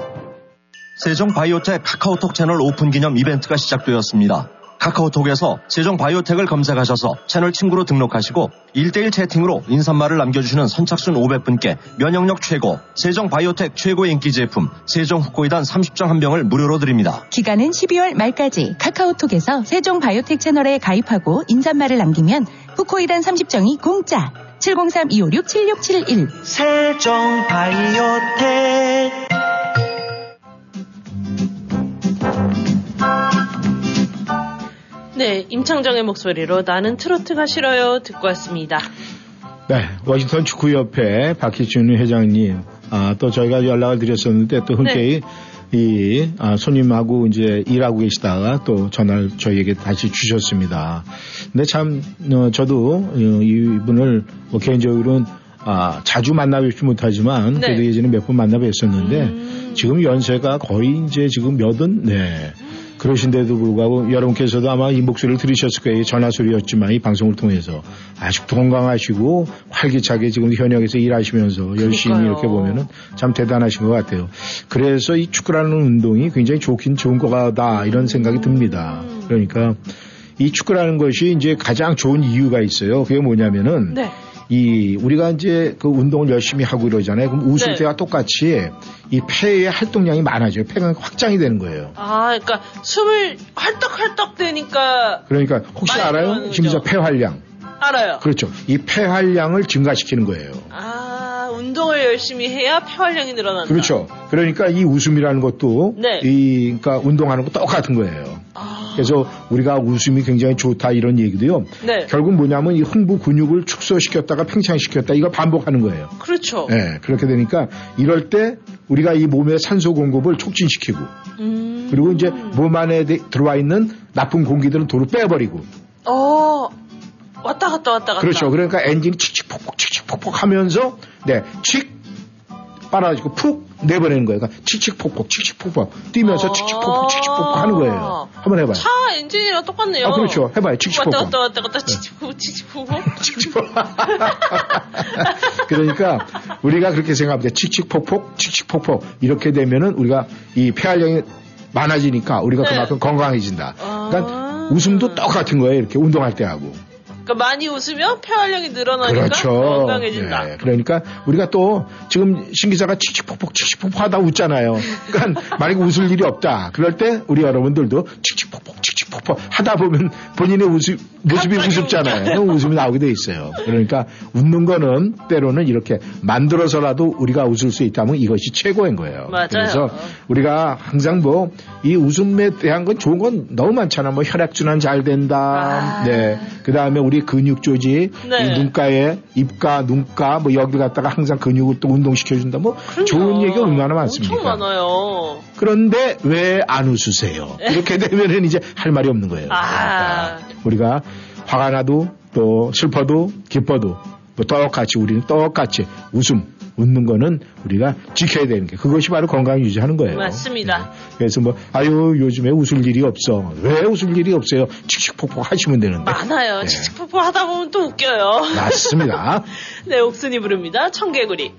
세종바이오텍 카카오톡 채널 오픈 기념 이벤트가 시작되었습니다. 카카오톡에서 세종바이오텍을 검색하셔서 채널 친구로 등록하시고 1대1 채팅으로 인사말을 남겨주시는 선착순 500분께 면역력 최고, 세종바이오텍 최고의 인기 제품 세종후코이단 30장 한 병을 무료로 드립니다. 기간은 12월 말까지 카카오톡에서 세종바이오텍 채널에 가입하고 인사말을 남기면 후코이단 30장이 공짜! 703-256-7671 세종바이오텍 네, 임창정의 목소리로 나는 트로트가 싫어요 듣고 왔습니다. 네, 워싱턴 축구협회 박희준 회장님, 또 저희가 연락을 드렸었는데 또 흔쾌히 네. 손님하고 이제 일하고 계시다가 또 전화를 저희에게 다시 주셨습니다. 근데 참 저도 이분을 개인적으로는 자주 만나뵙지 못하지만 네. 그래도 예전에 몇 번 만나뵙었는데 지금 연세가 거의 이제 지금 몇은 네. 그러신데도 불구하고 여러분께서도 아마 이 목소리를 들으셨을 거예요. 전화 소리였지만 이 방송을 통해서 아주 건강하시고 활기차게 지금 현역에서 일하시면서 그러니까요. 열심히 이렇게 보면은 참 대단하신 것 같아요. 그래서 이 축구라는 운동이 굉장히 좋긴 좋은 거다 이런 생각이 듭니다. 그러니까 이 축구라는 것이 이제 가장 좋은 이유가 있어요. 그게 뭐냐면은 네. 우리가 이제 그 운동을 열심히 하고 이러잖아요. 그럼 웃을 네. 때와 똑같이 이 폐의 활동량이 많아져요. 폐가 확장이 되는 거예요. 아, 그러니까 숨을 헐떡헐떡 되니까. 그러니까 혹시 알아요? 심지어 폐활량. 알아요. 그렇죠. 이 폐활량을 증가시키는 거예요. 아, 운동을 열심히 해야 폐활량이 늘어난다. 그렇죠. 그러니까 이 웃음이라는 것도. 네. 그러니까 운동하는 거 똑같은 거예요. 그래서 우리가 웃음이 굉장히 좋다 이런 얘기도요. 네. 결국 뭐냐면 이 흥부 근육을 축소시켰다가 팽창시켰다 이걸 반복하는 거예요. 그렇죠. 네, 그렇게 되니까 이럴 때 우리가 이 몸의 산소 공급을 촉진시키고 그리고 이제 몸 안에 들어와 있는 나쁜 공기들은 도로 빼버리고. 왔다 갔다. 그렇죠. 그러니까 엔진이 칙칙폭폭 하면서 네, 칙 빨아가지고 푹 내보내는 거예요. 그러니까 칙칙폭폭, 칙칙폭폭 뛰면서 칙칙폭폭, 칙칙폭폭 하는 거예요. 한번 해봐요. 차 엔진이랑 똑같네요. 아, 그렇죠. 해봐요. 칙칙폭폭. 왔다, 칙칙폭폭, 칙칙폭폭. 칙칙폭폭. 그러니까 우리가 그렇게 생각합니다. 칙칙폭폭, 칙칙폭폭. 이렇게 되면은 우리가 이 폐활량이 많아지니까 우리가 그만큼 건강해진다. 그러니까 웃음도 똑같은 거예요. 이렇게 운동할 때 하고. 그러니까 많이 웃으면 폐활량이 늘어나니까 그렇죠. 건강해진다. 네. 그러니까 우리가 또 지금 신기자가 칙칙폭폭 칙칙폭폭 하다 웃잖아요. 그러니까 만약에 웃을 일이 없다. 그럴 때 우리 여러분들도 칙칙폭폭 칙칙폭폭 하다 보면 본인의 모습이 우습잖아요. 웃음이 나오게 돼 있어요. 그러니까 웃는 거는 때로는 이렇게 만들어서라도 우리가 웃을 수 있다면 이것이 최고인 거예요. 맞아요. 그래서 우리가 항상 뭐 이 웃음에 대한 건 좋은 건 너무 많잖아. 뭐 혈액순환 잘 된다. 네. 그 다음에 우리 근육 조직, 네. 눈가에 입가, 눈가 뭐 여기 갔다가 항상 근육을 또 운동시켜준다. 뭐 그럼요. 좋은 얘기가 얼마나 많습니까? 엄청 많아요. 그런데 왜 안 웃으세요? 이렇게 되면은 이제 할 말이 없는 거예요. 아. 그러니까 우리가 화가 나도 또 슬퍼도 기뻐도 뭐 똑같이 우리는 똑같이 웃음. 웃는 거는 우리가 지켜야 되는 게 그것이 바로 건강 유지하는 거예요. 맞습니다. 네. 그래서 뭐 아유 요즘에 웃을 일이 없어. 왜 웃을 일이 없어요? 칙칙폭폭 하시면 되는데. 많아요. 네. 칙칙폭폭 하다 보면 또 웃겨요. 맞습니다. 네, 옥순이 부릅니다. 청개구리.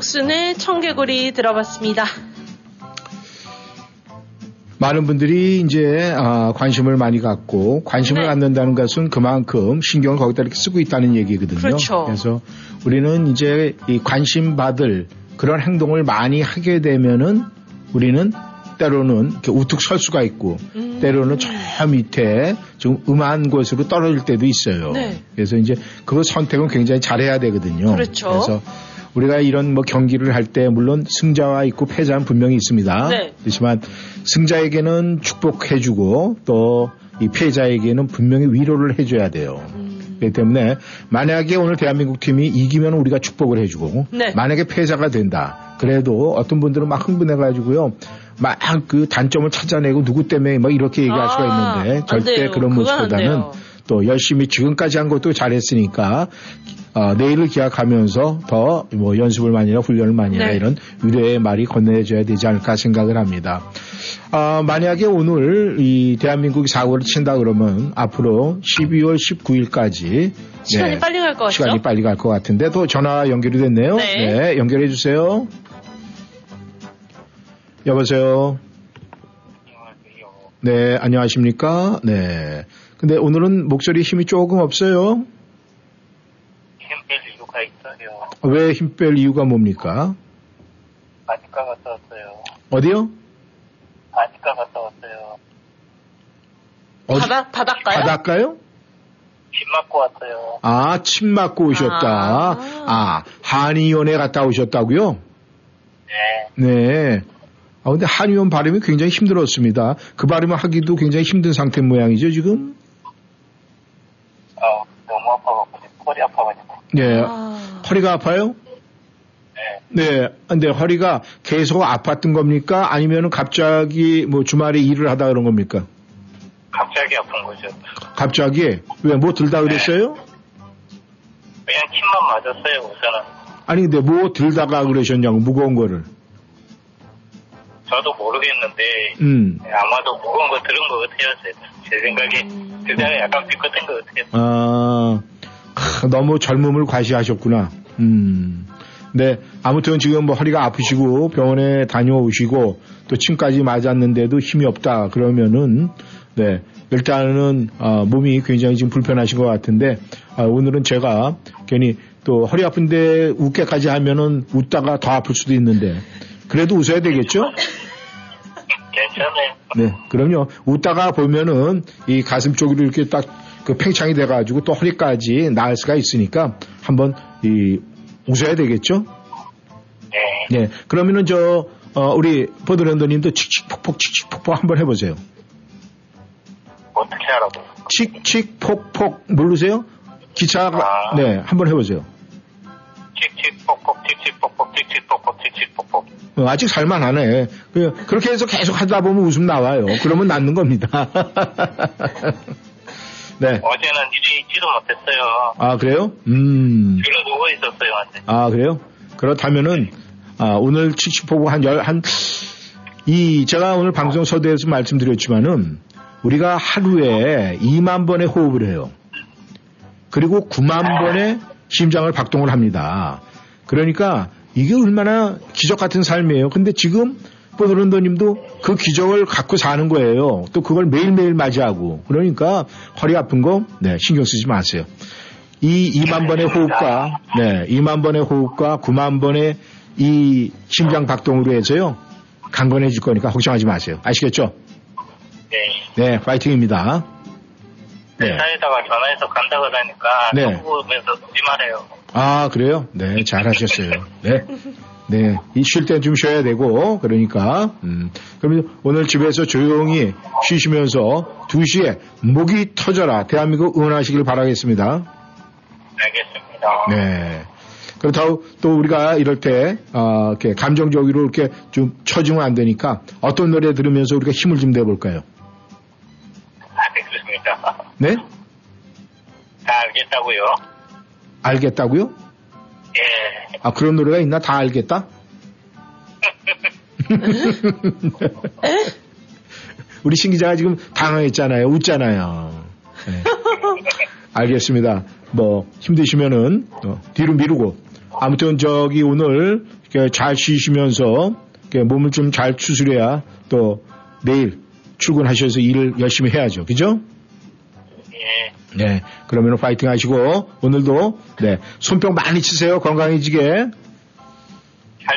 복순의 청개구리 들어봤습니다. 많은 분들이 이제 관심을 많이 갖고 관심을 갖는다는 것은 그만큼 신경을 거기다 이렇게 쓰고 있다는 얘기거든요. 그렇죠. 그래서 우리는 이제 이 관심 받을 그런 행동을 많이 하게 되면은 우리는 때로는 이렇게 우뚝 설 수가 있고 때로는 저 밑에 좀 음한 곳으로 떨어질 때도 있어요. 네. 그래서 이제 그 선택은 굉장히 잘해야 되거든요. 그렇죠. 그래서 우리가 이런 뭐 경기를 할 때 물론 승자와 있고 패자는 분명히 있습니다. 네. 그렇지만 승자에게는 축복해주고 또 이 패자에게는 분명히 위로를 해줘야 돼요. 그렇기 때문에 만약에 오늘 대한민국 팀이 이기면 우리가 축복을 해주고 네. 만약에 패자가 된다. 그래도 어떤 분들은 막 흥분해가지고요. 막 그 단점을 찾아내고 누구 때문에 막 이렇게 얘기할 수가 있는데 절대 그런 모습보다는 또 열심히 지금까지 한 것도 잘했으니까 내일을 기약하면서 더 뭐 연습을 많이 해라 훈련을 많이 해라 네. 이런 위로의 말이 건네줘야 되지 않을까 생각을 합니다. 만약에 오늘 이 대한민국이 4월을 친다 그러면 앞으로 12월 19일까지 시간이 빨리 갈 것 같죠? 시간이 빨리 갈 것 같은데 또 전화 연결이 됐네요. 네, 연결해 주세요. 여보세요. 안녕하세요. 네, 안녕하십니까? 네. 근데 오늘은 목소리 힘이 조금 없어요. 힘 뺄 이유가 있어요. 왜 힘 뺄 이유가 뭡니까? 안과 갔다 왔어요. 어디요? 안과 갔다 왔어요. 바닷가요? 바닷가요? 침 맞고 왔어요. 아, 침 맞고 오셨다. 한의원에 갔다 오셨다고요? 네. 네. 아, 근데 한의원 발음이 굉장히 힘들었습니다. 그 발음을 하기도 굉장히 힘든 상태 모양이죠, 지금? 너무 아파가지고, 허리 아파가지고. 네. 허리가 아파요? 네. 네. 근데 허리가 계속 아팠던 겁니까? 아니면은 갑자기 뭐 주말에 일을 하다 그런 겁니까? 갑자기 아픈 거죠. 갑자기? 왜, 뭐 들다 그랬어요? 그냥 침만 맞았어요, 우선은. 아니, 근데 뭐 들다가 그러셨냐고, 무거운 거를. 저도 모르겠는데 아마도 무거운 거 들은 것 같아요. 제 생각에 그냥 약간 삐끗한 것 같아요. 너무 젊음을 과시하셨구나. 네, 아무튼 지금 뭐 허리가 아프시고 병원에 다녀오시고 또 침까지 맞았는데도 힘이 없다 그러면은 네 일단은 몸이 굉장히 지금 불편하신 것 같은데 오늘은 제가 괜히 또 허리 아픈데 웃게까지 하면은 웃다가 더 아플 수도 있는데. 그래도 웃어야 되겠죠? 괜찮아요. 네, 그럼요. 웃다가 보면은 이 가슴 쪽으로 이렇게 딱 그 팽창이 돼가지고 또 허리까지 나을 수가 있으니까 한번 이 웃어야 되겠죠? 네. 네, 그러면은 우리 보드랜더님도 칙칙폭폭 칙칙폭폭 한번 해보세요. 어떻게 하라고? 칙칙폭폭 모르세요? 기차가 네, 한번 해보세요. 칙칙폭폭 칙칙폭폭 칙칙폭폭 칙칙폭폭 아직 살만하네. 그렇게 해서 계속 하다 보면 웃음 나와요. 그러면 낫는 겁니다. 네. 어제는 일이 있지도 못했어요. 아 그래요? 뒤로 누워 있었어요. 완전. 아 그래요? 그렇다면은 오늘 칙칙폭폭 제가 오늘 방송 서두에서 말씀드렸지만은 우리가 하루에 2만 번의 호흡을 해요. 그리고 9만 번의 심장을 박동을 합니다. 그러니까 이게 얼마나 기적 같은 삶이에요. 근데 지금 뽀드런더님도 그 기적을 갖고 사는 거예요. 또 그걸 매일매일 맞이하고. 그러니까 허리 아픈 거 신경 쓰지 마세요. 이 2만 번의 호흡과 2만 번의 호흡과 9만 번의 이 심장 박동으로 해서요. 강건해질 거니까 걱정하지 마세요. 아시겠죠? 네, 파이팅입니다. 네. 회사에다가 전화해서 간다고 하니까 보면서 오지 말아요. 아 그래요? 네, 잘하셨어요. 네, 네, 이 쉴 때 좀 쉬어야 되고 그러니까 그럼 오늘 집에서 조용히 쉬시면서 2시에 목이 터져라 대한민국 응원하시길 바라겠습니다. 알겠습니다. 네. 그렇다고 또 우리가 이럴 때 이렇게 감정적으로 이렇게 좀 처지면 안 되니까 어떤 노래 들으면서 우리가 힘을 좀 내볼까요? 알겠습니다. 네? 다 알겠다고요. 알겠다고요? 예. 아 그런 노래가 있나? 다 알겠다? 우리 신 기자가 지금 당황했잖아요. 웃잖아요. 네. 알겠습니다. 뭐 힘드시면은 뒤로 미루고 아무튼 오늘 잘 쉬시면서 몸을 좀 잘 추스려야 또 내일 출근하셔서 일을 열심히 해야죠. 그죠? 예. 네. 그러면 파이팅 하시고, 오늘도, 네. 손뼉 많이 치세요. 건강해지게. 잘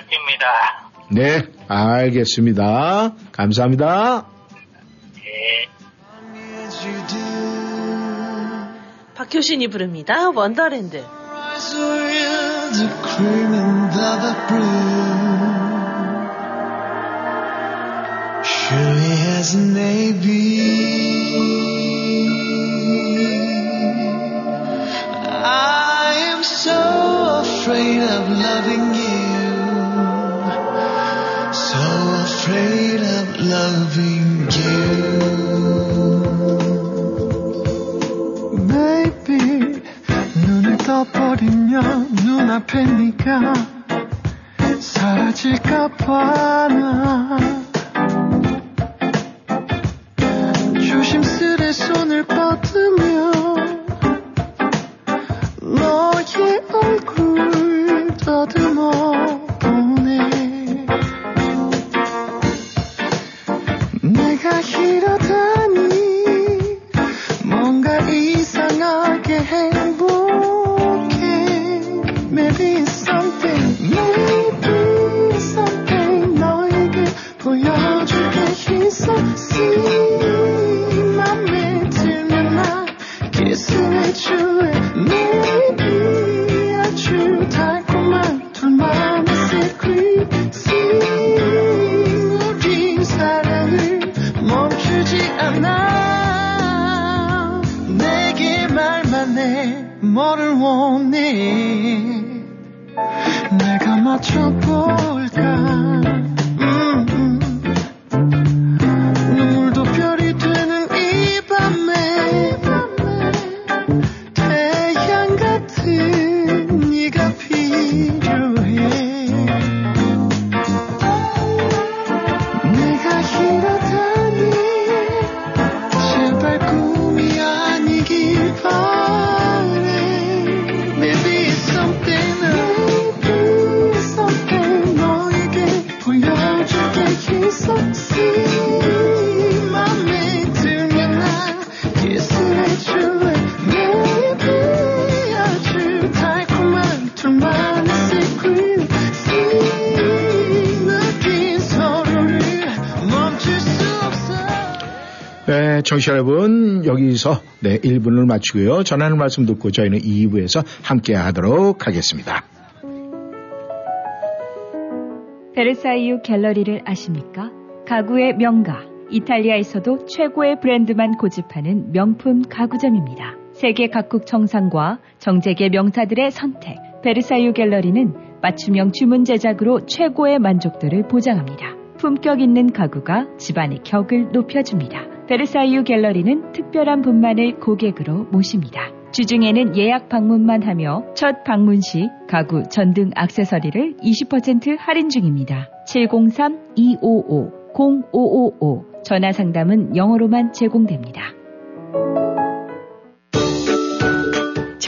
핍니다. 네. 알겠습니다. 감사합니다. 예. 박효신이 부릅니다. 원더랜드. Sure he has an AB. I am so afraid of loving you, so afraid of loving you. Baby, 눈을 떠버리면 눈앞에 네가 사라질까봐 나 조심스레 손을 뻗으며 너의 얼굴 더듬어 보네. 내가 이러다니 뭔가 이상하게 행복해. Maybe it's something, maybe something 너에게 보여줄 게 있어. See True, maybe a true 달콤한 둘만의 secret. See, 우린 사랑을 멈추지 않아. 내게 말만 해, 뭐를 원해. 내가 맞춰볼까. 청취자 여러분, 여기서 네, 1분을 마치고요. 전하는 말씀 듣고 저희는 2부에서 함께 하도록 하겠습니다. 베르사유 갤러리를 아십니까? 가구의 명가, 이탈리아에서도 최고의 브랜드만 고집하는 명품 가구점입니다. 세계 각국 청상과 정재계 명사들의 선택, 베르사유 갤러리는 맞춤형 주문 제작으로 최고의 만족도를 보장합니다. 품격 있는 가구가 집안의 격을 높여줍니다. 베르사유 갤러리는 특별한 분만을 고객으로 모십니다. 주중에는 예약 방문만 하며 첫 방문 시 가구, 전등, 액세서리를 20% 할인 중입니다. 703-255-0555 전화 상담은 영어로만 제공됩니다.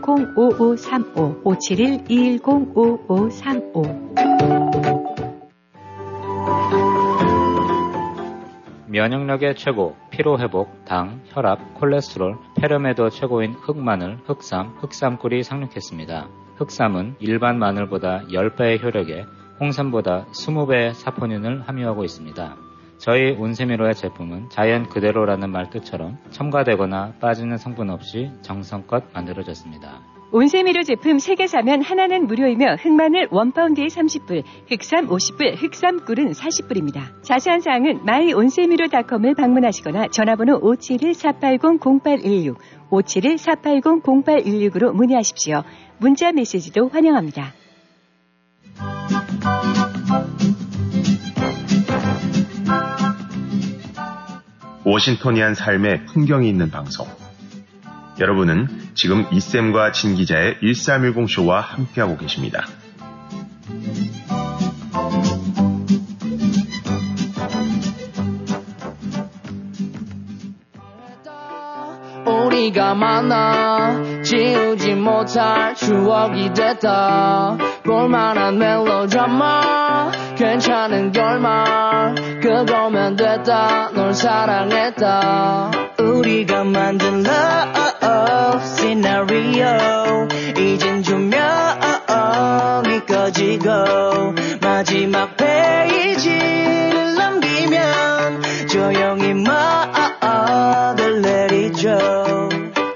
570-5535 571-210-5535. 면역력의 최고, 피로회복, 당, 혈압, 콜레스테롤, 폐렴에도 최고인 흑마늘, 흑삼, 흑삼꿀이 상륙했습니다. 흑삼은 일반 마늘보다 10배의 효력에 홍삼보다 20배의 사포닌을 함유하고 있습니다. 저희 온세미로의 제품은 자연 그대로라는 말 뜻처럼 첨가되거나 빠지는 성분 없이 정성껏 만들어졌습니다. 온세미로 제품 3개 사면 하나는 무료이며 흑마늘 1파운드에 30불, 흑삼 50불, 흑삼꿀은 40불입니다. 자세한 사항은 myonsemiro.com을 방문하시거나 전화번호 571-480-0816, 571-480-0816으로 문의하십시오. 문자 메시지도 환영합니다. 워싱턴이한 삶의 풍경이 있는 방송. 여러분은 지금 이쌤과 진 기자의 1310 쇼와 함께하고 계십니다. 우리가 만나 지우지 못할 추억이 됐다. 볼만한 멜로드라마 괜찮은 결말 그거면 됐다. 널 사랑했다. 우리가 만든 love 시나리오 이젠 조명이 꺼지고 마지막 페이지를 넘기면 조용히 마음을 내리죠.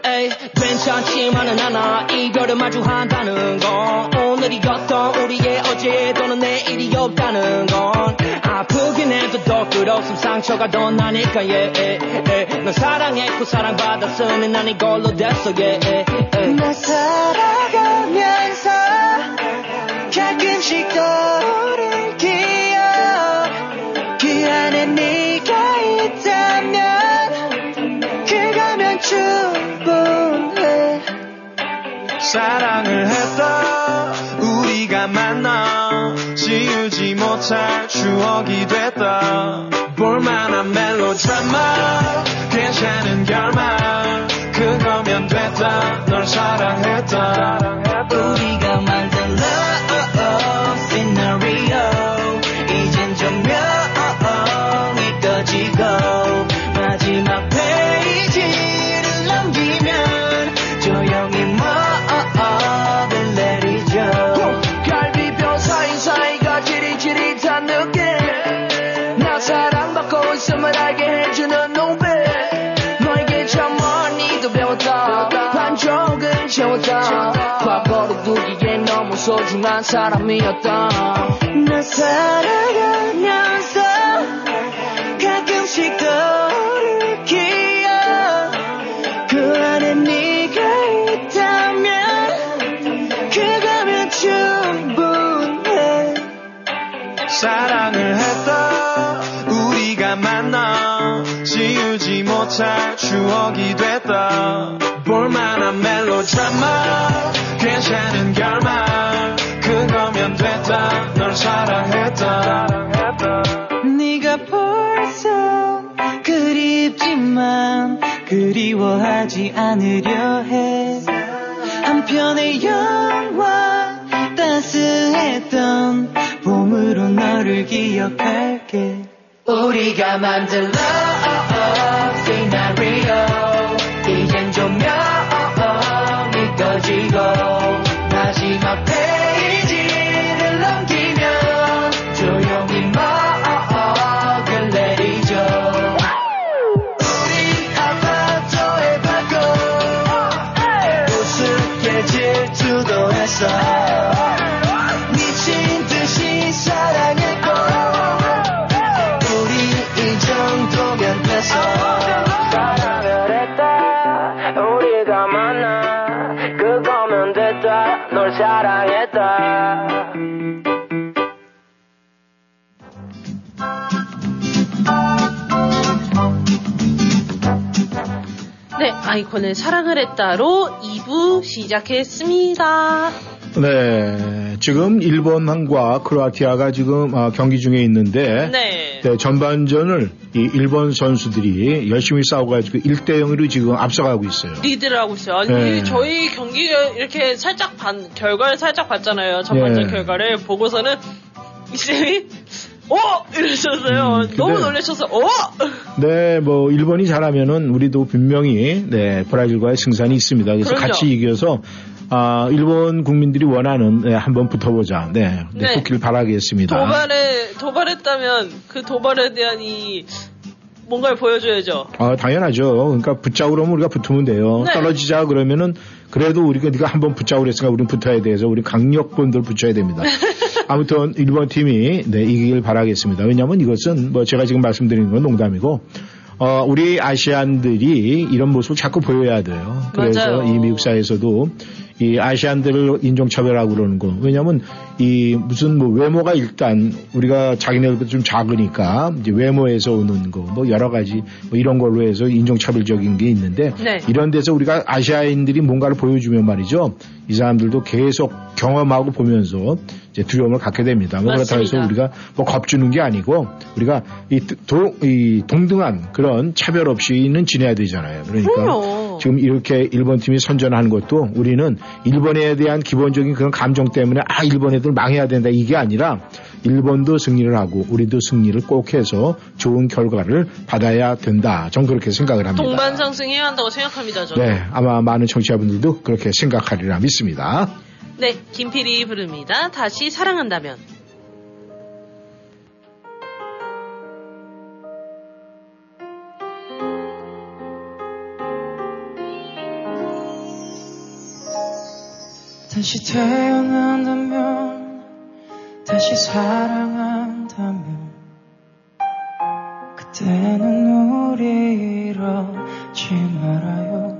에이, 괜찮지만은 않아 이거를 마주한다는 건 오늘이 었던 우리의 어제 또는 내일이 없다는 건 아프긴 해도 더 끝없음 상처가 더 나니까 널 사랑했고 사랑받았으니 난 이걸로 됐어. 나 살아가면서 가끔씩 떠오른 기억 그 안에 네가 있다면 그거면 충분해. 사랑을 했다 우리가 만나 지우지 못할 추억이 됐다. 볼만한 멜로드라마 괜찮은 결말 그거면 됐다. 널 사랑했다. 우리가 만든 love 시나리오 이젠 조명이 꺼지고 마지막 페이지를 넘기면 조용히 마음을 내리죠. 갈비뼈 사이사이가 지릿지릿한 느낌 나 사랑받고 있음을 알게 해주는 노래 너에게 참 많이도 배웠다. 반쪽은 채웠다. 과거로 두기에 너무 소중한 사람이었다. 나 살아가면서 가끔씩 떠오를 기억 그 안에 네가 있다면 그거면 충분해. 사랑을 했다 우리가 만나 지우지 못할 추억이 됐다. 볼만한 멜로드라마 괜찮은 결말 그거면 됐다. 널 사랑했다. 네가 벌써 그립지만 그리워하지 않으려 해. 한 편의 영화 따스했던 봄으로 너를 기억할게. 우리가 만든 love 시나리오 이젠 조명이 꺼지고 마지막 페이지를 넘기면 조용히 마음을 내리죠. 우리 아파트에 받고 우습게 질투도 했어. 사랑했다. 네, 아이콘을 사랑을 했다로 2부 시작했습니다. 네, 지금 일본과 크로아티아가 지금 경기 중에 있는데 네, 전반전을 이 일본 선수들이 열심히 싸워가지고 1대0으로 지금 앞서가고 있어요. 리드를 하고 있어요. 아니, 네. 저희 경기 이렇게 살짝 결과를 살짝 봤잖아요. 전반전 네. 결과를 보고서는 이제 오! 이러셨어요. 너무 놀라셔서 오! 네, 뭐 일본이 잘하면은 우리도 분명히 네, 브라질과의 승산이 있습니다. 그래서 그럼요. 같이 이겨서 일본 국민들이 원하는 네, 한번 붙어보자. 네, 붙길 바라겠습니다. 도발했다면 그 도발에 대한 이 뭔가를 보여줘야죠. 아, 당연하죠. 그러니까 붙자 그러면 우리가 붙으면 돼요. 네. 떨어지자 그러면은 그래도 우리가 네가 한번 붙자 그랬으니까 우리는 붙어야 돼서 우리 강력본들 붙여야 됩니다. 아무튼 일본 팀이 네, 이기길 바라겠습니다. 왜냐하면 이것은 뭐 제가 지금 말씀드리는 건 농담이고. 우리 아시안들이 이런 모습을 자꾸 보여야 돼요. 그래서 맞아요. 이 미국 사회에서도 이 아시안들을 인종차별하고 그러는 거. 왜냐면 이 무슨 뭐 외모가 일단 우리가 자기네들 좀 작으니까 이제 외모에서 오는 거 뭐 여러 가지 뭐 이런 걸로 해서 인종차별적인 게 있는데 네. 이런 데서 우리가 아시아인들이 뭔가를 보여주면 말이죠. 이 사람들도 계속 경험하고 보면서 이제 두려움을 갖게 됩니다. 뭐 그렇다고 해서 우리가 뭐 겁주는 게 아니고 우리가 이 동등한 그런 차별 없이는 지내야 되잖아요. 그러니까 그럼요. 지금 이렇게 일본 팀이 선전하는 것도 우리는 일본에 대한 기본적인 그런 감정 때문에 아 일본 애들 망해야 된다 이게 아니라 일본도 승리를 하고 우리도 승리를 꼭 해서 좋은 결과를 받아야 된다. 전 그렇게 생각을 합니다. 동반상승해야 한다고 생각합니다. 저는. 네, 아마 많은 청취자분들도 그렇게 생각하리라 믿습니다. 네, 김필이 부릅니다. 다시 사랑한다면. 다시 태어난다면, 다시 사랑한다면, 그때는 우리 이러지 말아요.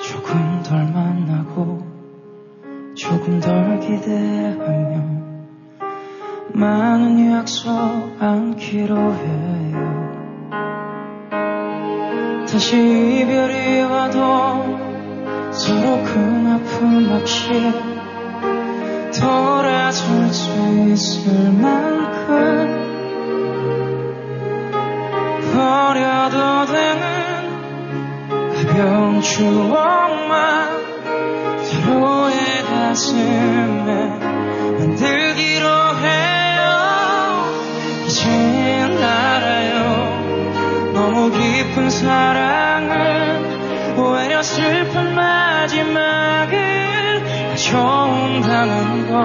조금 덜 만나고 조금 덜 기대하며 많은 약속 안기로 해요. 다시 이별이 와도 서로 큰 아픔 없이 돌아설 수 있을 만큼 버려도 되는 가벼운 추억만 서로의 가슴에 만들기로 해요. 이젠 알아요. 너무 깊은 사랑은 오히려 슬픈 마지막을 가져온다는 걸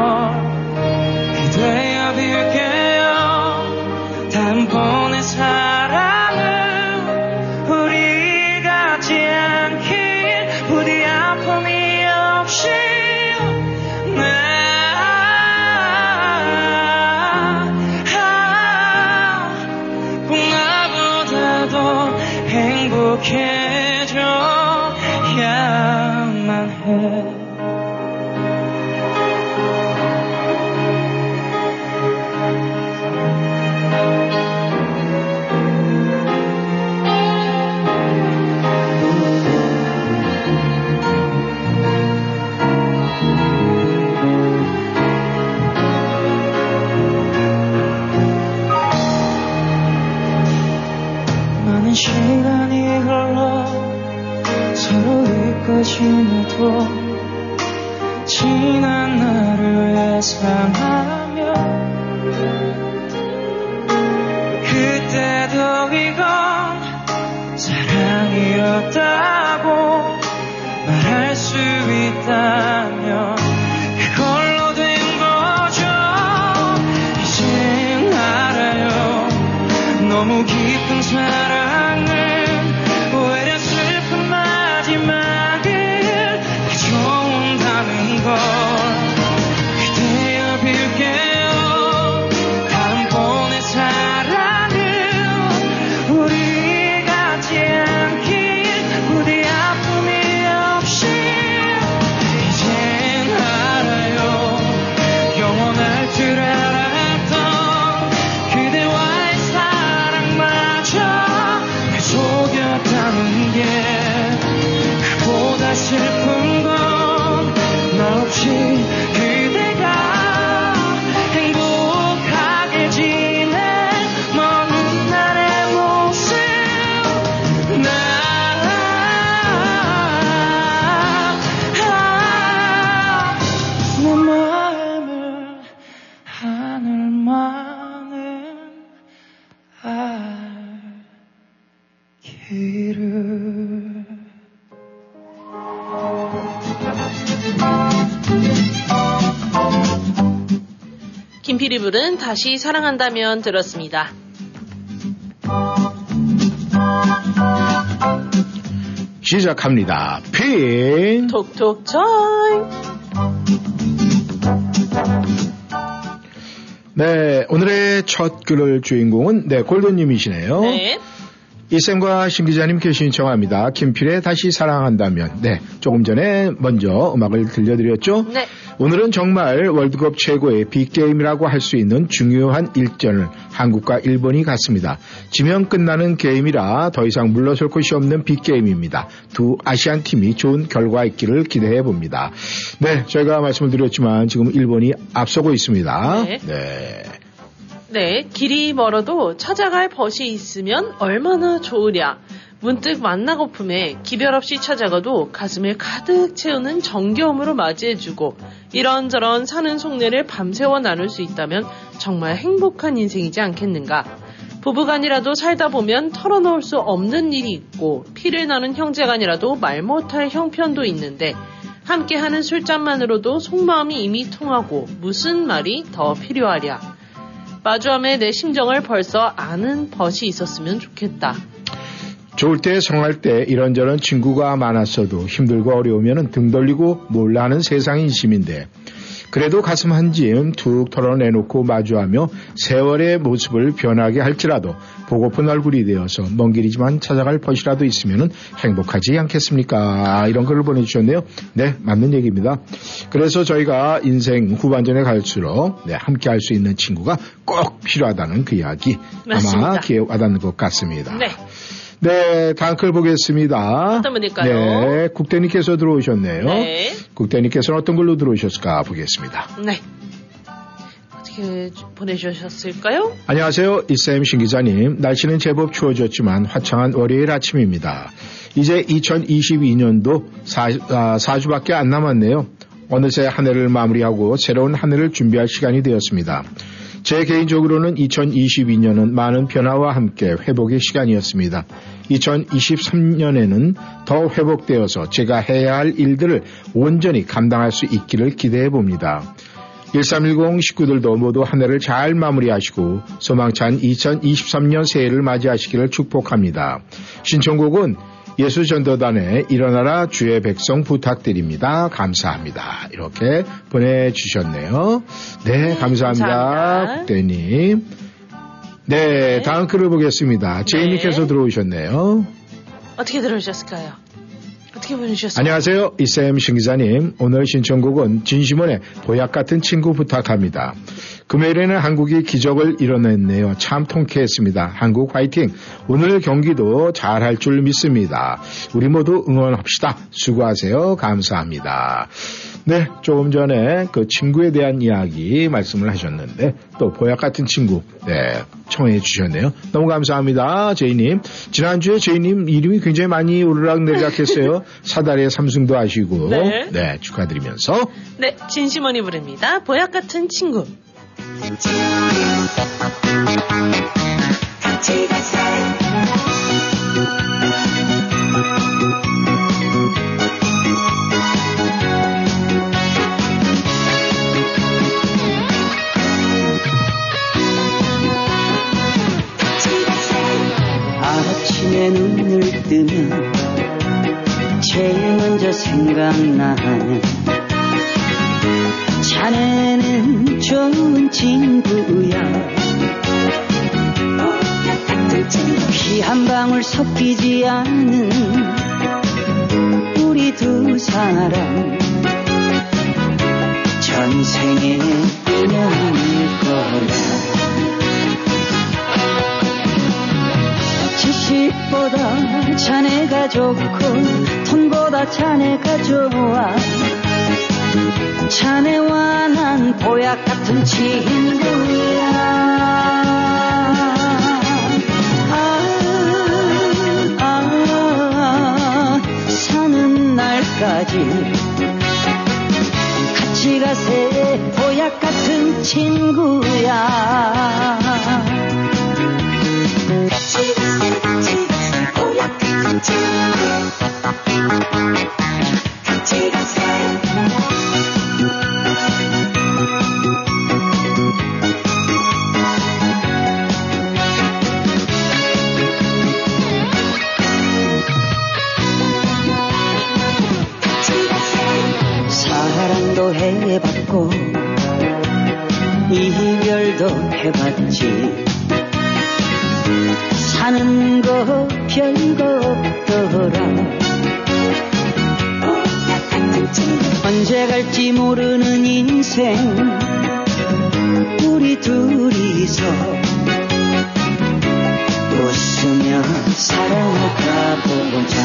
기대어 빌게요. 다음번에 사랑을 우리 같지 않길 부디 아픔이 나보다도 행복해져야만 해. 시간이 흘러 서로 잊고 지나도 지난 날을 예상하며 그때도 이건 사랑이었다고 말할 수 있다면 그걸로 된 거죠. 이젠 알아요. 너무 깊은 사랑 김필이불은 다시 사랑한다면 들었습니다. 시작합니다. 핀 톡톡 타임. 네, 오늘의 첫 글을 주인공은 네 골든님이시네요. 네. 이쌤과 신 기자님 신청합니다. 김필의 다시 사랑한다면. 네, 조금 전에 먼저 음악을 들려드렸죠. 네. 오늘은 정말 월드컵 최고의 빅게임이라고 할 수 있는 중요한 일전을 한국과 일본이 갖습니다. 지면 끝나는 게임이라 더 이상 물러설 곳이 없는 빅게임입니다. 두 아시안 팀이 좋은 결과 있기를 기대해봅니다. 네, 저희가 말씀을 드렸지만 지금 일본이 앞서고 있습니다. 네. 네. 네, 길이 멀어도 찾아갈 벗이 있으면 얼마나 좋으랴. 문득 만나고픔에 기별 없이 찾아가도 가슴을 가득 채우는 정겨움으로 맞이해주고 이런저런 사는 속내를 밤새워 나눌 수 있다면 정말 행복한 인생이지 않겠는가. 부부간이라도 살다 보면 털어놓을 수 없는 일이 있고 피를 나눈 형제간이라도 말 못할 형편도 있는데 함께하는 술잔만으로도 속마음이 이미 통하고 무슨 말이 더 필요하랴. 마주함에 내 심정을 벌써 아는 벗이 있었으면 좋겠다. 좋을 때 성할 때 이런저런 친구가 많았어도 힘들고 어려우면 등 돌리고 몰라하는 세상인심인데 그래도 가슴 한 렬 툭 털어내놓고 마주하며 세월의 모습을 변하게 할지라도 보고픈 얼굴이 되어서 먼 길이지만 찾아갈 벗이라도 있으면 행복하지 않겠습니까? 이런 글을 보내주셨네요. 네, 맞는 얘기입니다. 그래서 저희가 인생 후반전에 갈수록 네, 함께할 수 있는 친구가 꼭 필요하다는 그 이야기 맞습니다. 아마 귀에 와닿는 것 같습니다. 네. 네, 다음 글 보겠습니다. 어떤 분일까요? 네, 국대님께서 들어오셨네요. 네. 국대님께서는 어떤 글로 들어오셨을까 보겠습니다. 네. 어떻게 보내주셨을까요? 안녕하세요. 이쌤 신 기자님. 날씨는 제법 추워졌지만 화창한 월요일 아침입니다. 이제 2022년도 4주밖에 안 남았네요. 어느새 한 해를 마무리하고 새로운 한 해를 준비할 시간이 되었습니다. 제 개인적으로는 2022년은 많은 변화와 함께 회복의 시간이었습니다. 2023년에는 더 회복되어서 제가 해야 할 일들을 온전히 감당할 수 있기를 기대해 봅니다. 1310 식구들도 모두 한 해를 잘 마무리하시고 소망찬 2023년 새해를 맞이하시기를 축복합니다. 신청곡은 예수전도단의 일어나라 주의 백성 부탁드립니다. 감사합니다. 이렇게 보내주셨네요. 네, 감사합니다. 국대님. 네, 다음 글을 보겠습니다. 제이님께서 들어오셨네요. 어떻게 들어오셨을까요? 어떻게 보내주셨어요? 안녕하세요. 이쌤 신 기자님. 오늘 신청곡은 진심원의 보약 같은 친구 부탁합니다. 금요일에는 한국이 기적을 이뤄냈네요. 참 통쾌했습니다. 한국 화이팅! 오늘 경기도 잘할 줄 믿습니다. 우리 모두 응원합시다. 수고하세요. 감사합니다. 네, 조금 전에 그 친구에 대한 이야기 말씀을 하셨는데 또 보약 같은 친구 네, 청해 주셨네요. 너무 감사합니다. 제이님. 지난주에 제이님 이름이 굉장히 많이 오르락내리락 했어요. 사다리의 삼승도 하시고 네. 네, 축하드리면서 네, 진심원이 부릅니다. 보약 같은 친구. 같이 가세 아침에 눈을 뜨면 제일 먼저 생각나는 자네는 좋은 친구야. 피 한 방울 섞이지 않은 우리 두 사람 전생에 인연일 거야. 지식보다 자네가 좋고 돈보다 자네가 좋아. 자네와 난 보약 같은 친구야. 사는 날까지 같이 가세 보약 같은 친구야. 같이 가세 같이 가세 보약 같은 친구. 같이 가세. 사랑도 해봤고 이별도 해봤지. 사는 거 별거 없더라. 언제 갈지 모르는 인생 우리 둘이서 웃으며 살아가 보자.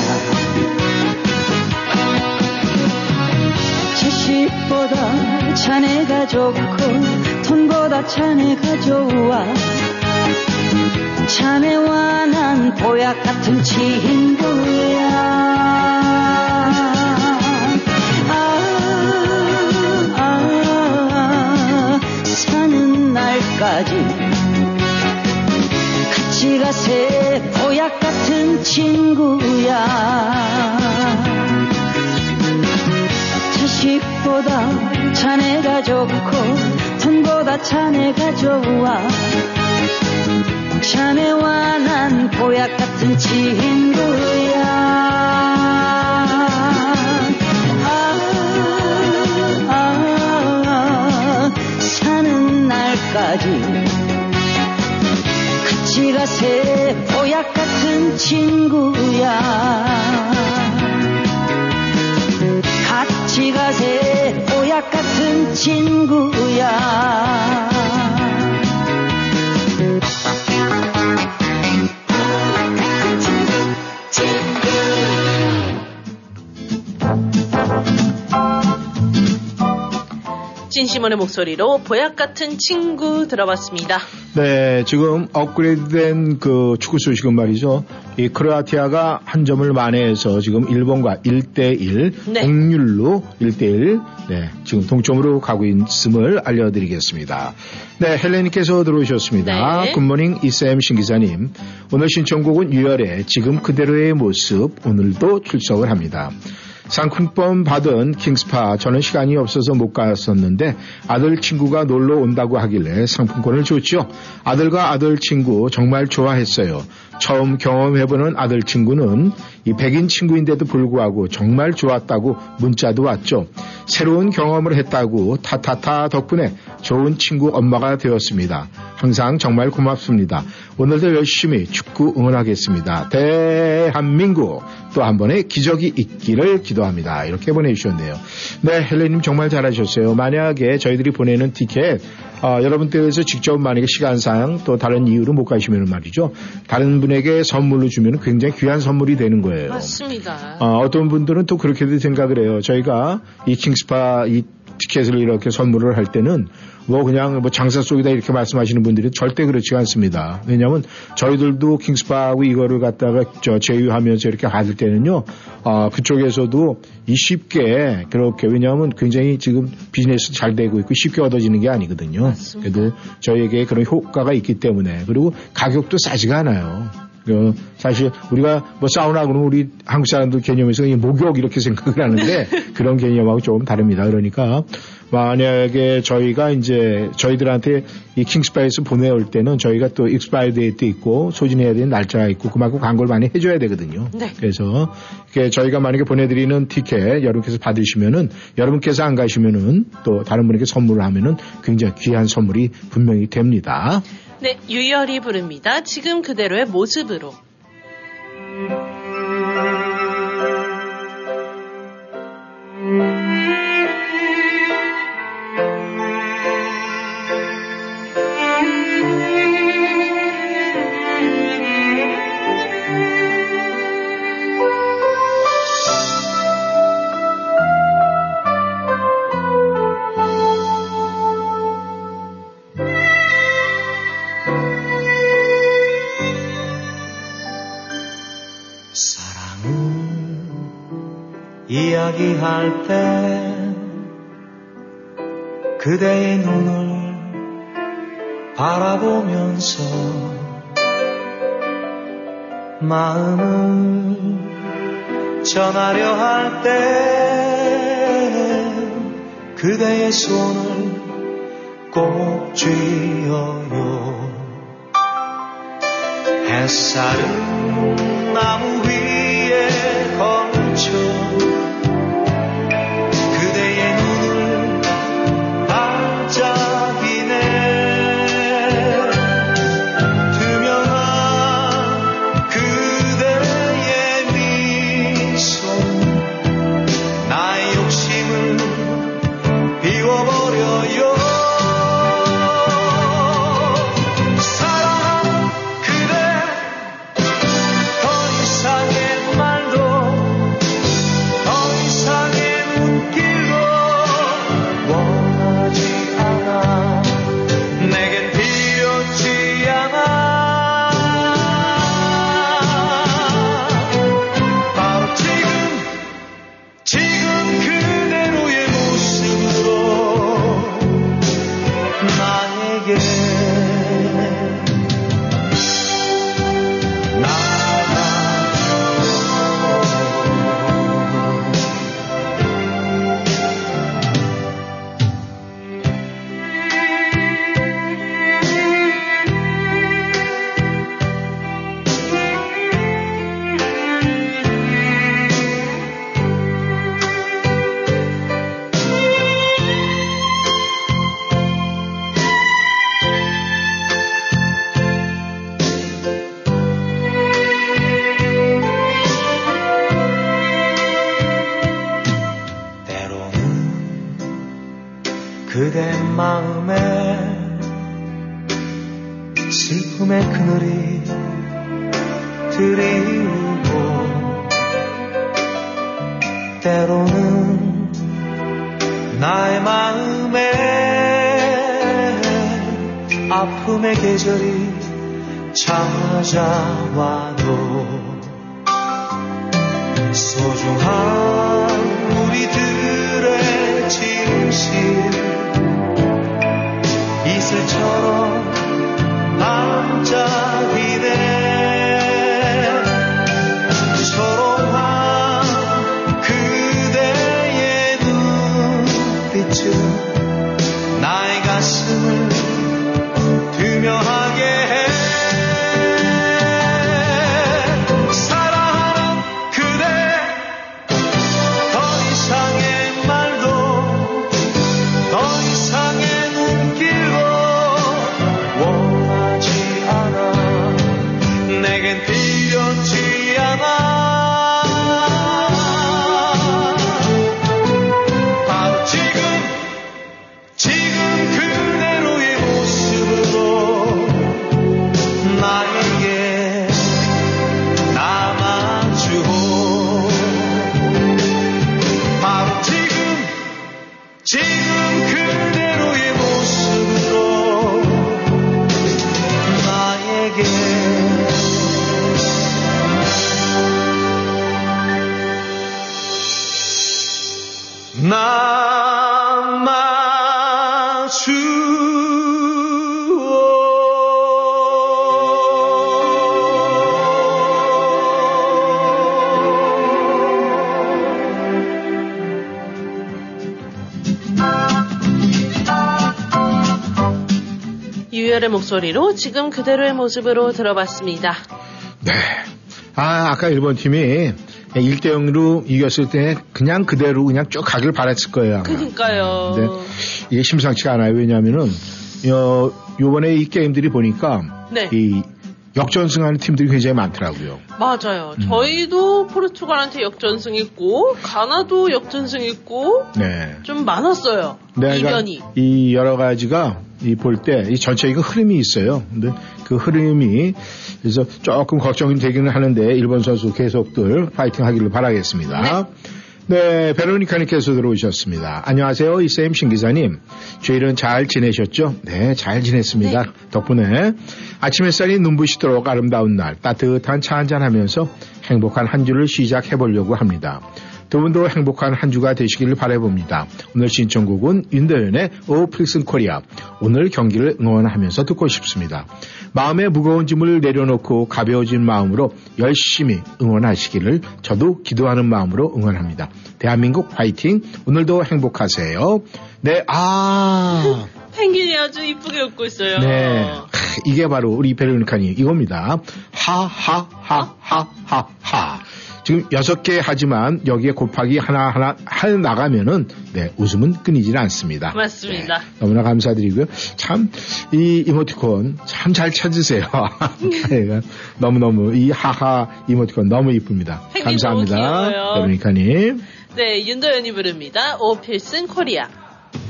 70보다 자네가 좋고 돈보다 자네가 좋아. 자네와 난 보약 같은 친구야. 사는 날까지 같이 가세. 보약 같은 친구야. 자식보다 자네가 좋고 돈보다 자네가 좋아. 자네와 난 보약 같은 친구야. 사는 날까지 같이 가세. 보약 같은 친구야. 같이 가세. 보약 같은 친구야. 진심원의 목소리로 보약 같은 친구 들어봤습니다. 네, 지금 업그레이드된 그 축구 소식은 말이죠. 이 크로아티아가 한 점을 만회해서 지금 일본과 1대1 네. 동률로 1대1 네, 지금 동점으로 가고 있음을 알려드리겠습니다. 네, 헬레님께서 들어오셨습니다. 네. 굿모닝 이쌤 신기자님. 오늘 신청곡은 유열의 지금 그대로의 모습. 오늘도 출석을 합니다. 상품권 받은 킹스파 저는 시간이 없어서 못 갔었는데 아들 친구가 놀러 온다고 하길래 상품권을 줬죠. 아들과 아들 친구 정말 좋아했어요. 처음 경험해보는 아들 친구는 이 백인 친구인데도 불구하고 정말 좋았다고 문자도 왔죠. 새로운 경험을 했다고 타타타 덕분에 좋은 친구 엄마가 되었습니다. 항상 정말 고맙습니다. 오늘도 열심히 축구 응원하겠습니다. 대한민국 또 한 번의 기적이 있기를 기도합니다. 이렇게 보내주셨네요. 네, 헬레님 정말 잘하셨어요. 만약에 저희들이 보내는 티켓 여러분들께서 직접 만약에 시간상 또 다른 이유로 못 가시면 말이죠. 다른 분에게 선물로 주면 굉장히 귀한 선물이 되는 거예요. 맞습니다. 어떤 분들은 또 그렇게도 생각을 해요. 저희가 이 킹스파 이 티켓을 이렇게 선물을 할 때는 뭐 그냥 뭐 장사 속이다 이렇게 말씀하시는 분들이 절대 그렇지 않습니다. 왜냐하면 저희들도 킹스파하고 이거를 갖다가 제휴하면서 이렇게 받을 때는요. 그쪽에서도 쉽게 그렇게 왜냐하면 굉장히 지금 비즈니스 잘 되고 있고 쉽게 얻어지는 게 아니거든요. 맞습니다. 그래도 저희에게 그런 효과가 있기 때문에 그리고 가격도 싸지가 않아요. 사실 우리가 뭐 사우나 그러면 우리 한국 사람들 개념에서 목욕 이렇게 생각을 하는데 그런 개념하고 조금 다릅니다. 그러니까 만약에 저희가 이제 저희들한테 이 킹스파에서 보내올 때는 저희가 또 익스파이어 데이트 있고 소진해야 되는 날짜가 있고 그만큼 광고를 많이 해줘야 되거든요. 네. 그래서 저희가 만약에 보내드리는 티켓 여러분께서 받으시면은 여러분께서 안 가시면은 또 다른 분에게 선물을 하면은 굉장히 귀한 선물이 분명히 됩니다. 네, 유열이 부릅니다. 지금 그대로의 모습으로. 이야기할 때 그대의 눈을 바라보면서 마음을 전하려 할 때 그대의 손을 꼭 쥐어요. 햇살은 나무 위에 걸쳐 자기네 투명한 목소리로 지금 그대로의 모습으로 들어봤습니다. 네. 아까 일본 팀이 1대0으로 이겼을 때 그냥 그대로 그냥 쭉 가길 바랐을 거예요. 아마. 그러니까요. 근데 이게 심상치가 않아요. 왜냐하면은 요번에 이 게임들이 보니까 네. 이 역전승하는 팀들이 굉장히 많더라고요. 맞아요. 저희도 포르투갈한테 역전승 있고 가나도 역전승 있고 네. 좀 많았어요. 네, 이변이. 그러니까 이 여러 가지가 이 볼 때 이 전체 이거 흐름이 있어요. 근데 그 흐름이 그래서 조금 걱정이 되기는 하는데 일본 선수 계속들 파이팅하기를 바라겠습니다. 네, 네 베로니카님께서 들어오셨습니다. 안녕하세요, 이쌤 신기사님. 주일은 잘 지내셨죠? 네, 잘 지냈습니다. 네. 덕분에 아침 햇살이 눈부시도록 아름다운 날 따뜻한 차 한잔하면서 행복한 한 주를 시작해보려고 합니다. 두 분도 행복한 한 주가 되시기를 바라봅니다. 오늘 신청곡은 윤도현의 오 필승 코리아. 오늘 경기를 응원하면서 듣고 싶습니다. 마음의 무거운 짐을 내려놓고 가벼워진 마음으로 열심히 응원하시기를 저도 기도하는 마음으로 응원합니다. 대한민국 화이팅! 오늘도 행복하세요. 네, 펭귄이 아주 이쁘게 웃고 있어요. 네, 이게 바로 우리 베로니카님 이겁니다. 하하하하하하. 지금 6개 하지만 여기에 곱하기 하나하나 나가면은 네, 웃음은 끊이질 않습니다. 맞습니다. 네, 너무나 감사드리고요. 참 이 이모티콘 참 잘 찾으세요. 너무너무 이 하하 이모티콘 너무 이쁩니다. 감사합니다. 베로니카님. 네, 윤도현이 부릅니다. 오 필승 코리아.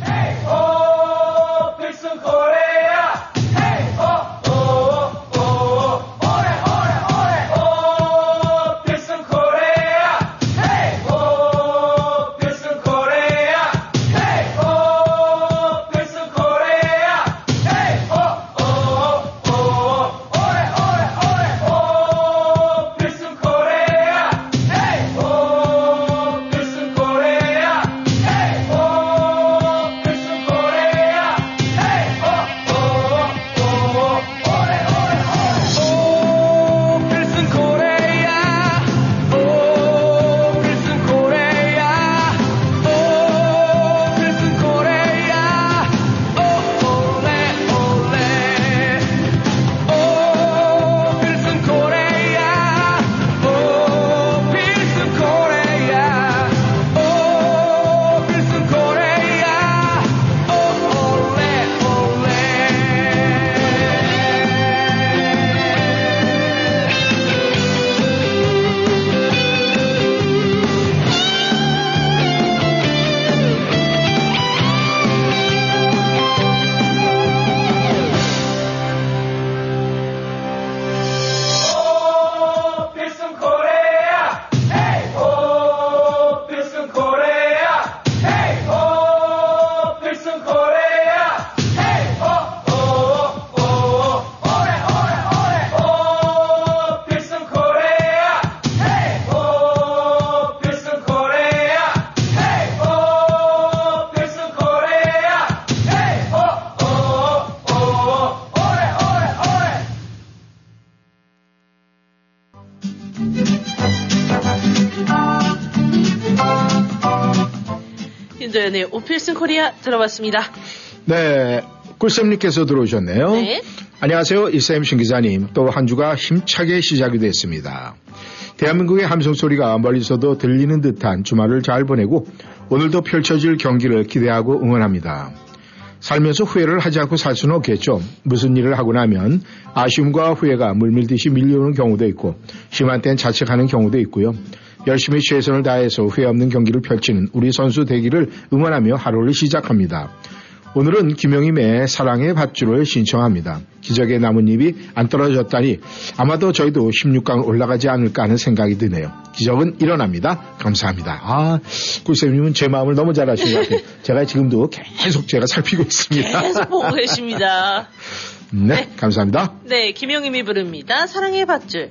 Hey, 오 필승 코리아. Hey, 김도연의 오필슨 코리아 들어봤습니다. 네, 꿀쌤님께서 들어오셨네요. 네. 안녕하세요. 이쌤 신기자님. 또 한 주가 힘차게 시작이 됐습니다. 대한민국의 함성소리가 멀리서도 들리는 듯한 주말을 잘 보내고 오늘도 펼쳐질 경기를 기대하고 응원합니다. 살면서 후회를 하지 않고 살 수는 없겠죠. 무슨 일을 하고 나면 아쉬움과 후회가 물밀듯이 밀려오는 경우도 있고 심한 땐 자책하는 경우도 있고요. 열심히 최선을 다해서 후회 없는 경기를 펼치는 우리 선수 대기를 응원하며 하루를 시작합니다. 오늘은 김영임의 사랑의 밧줄을 신청합니다. 기적의 나뭇잎이 안 떨어졌다니 아마도 저희도 16강 올라가지 않을까 하는 생각이 드네요. 기적은 일어납니다. 감사합니다. 아, 꿀쌤님은 제 마음을 너무 잘 아시는 것 같아요. 제가 지금도 계속 제가 살피고 있습니다. 계속 보고 계십니다. 네, 네, 감사합니다. 네, 김영임이 부릅니다. 사랑의 밧줄.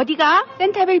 어디가? 센터빌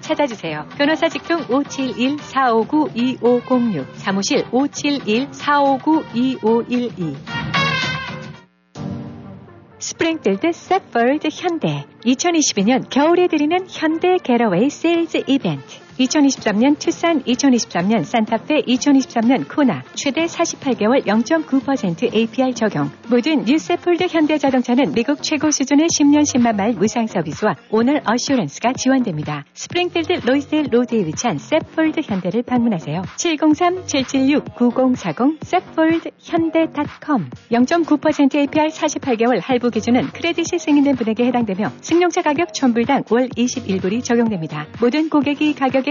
찾아주세요. 변호사 직통 571-459-2506, 사무실 571-459-2512. 스프링필드 세폴드 현대, 2022년 겨울에 드리는 현대 겟어웨이 세일즈 이벤트. 2023년 투싼, 2023년 산타페, 2023년 코나, 최대 48개월 0.9% APR 적용. 모든 뉴 세폴드 현대자동차는 미국 최고 수준의 10년 10만 마일 무상 서비스와 오너 어슈런스가 지원됩니다. 스프링필드 로이스데일 로드에 위치한 세폴드 현대를 방문하세요. 703-776-9040 세폴드현대.com. 0.9% APR 48개월 할부 기준은 크레딧이 승인된 분에게 해당되며 승용차 가격 첨불당 월 21불이 적용됩니다. 모든 고객이 가격에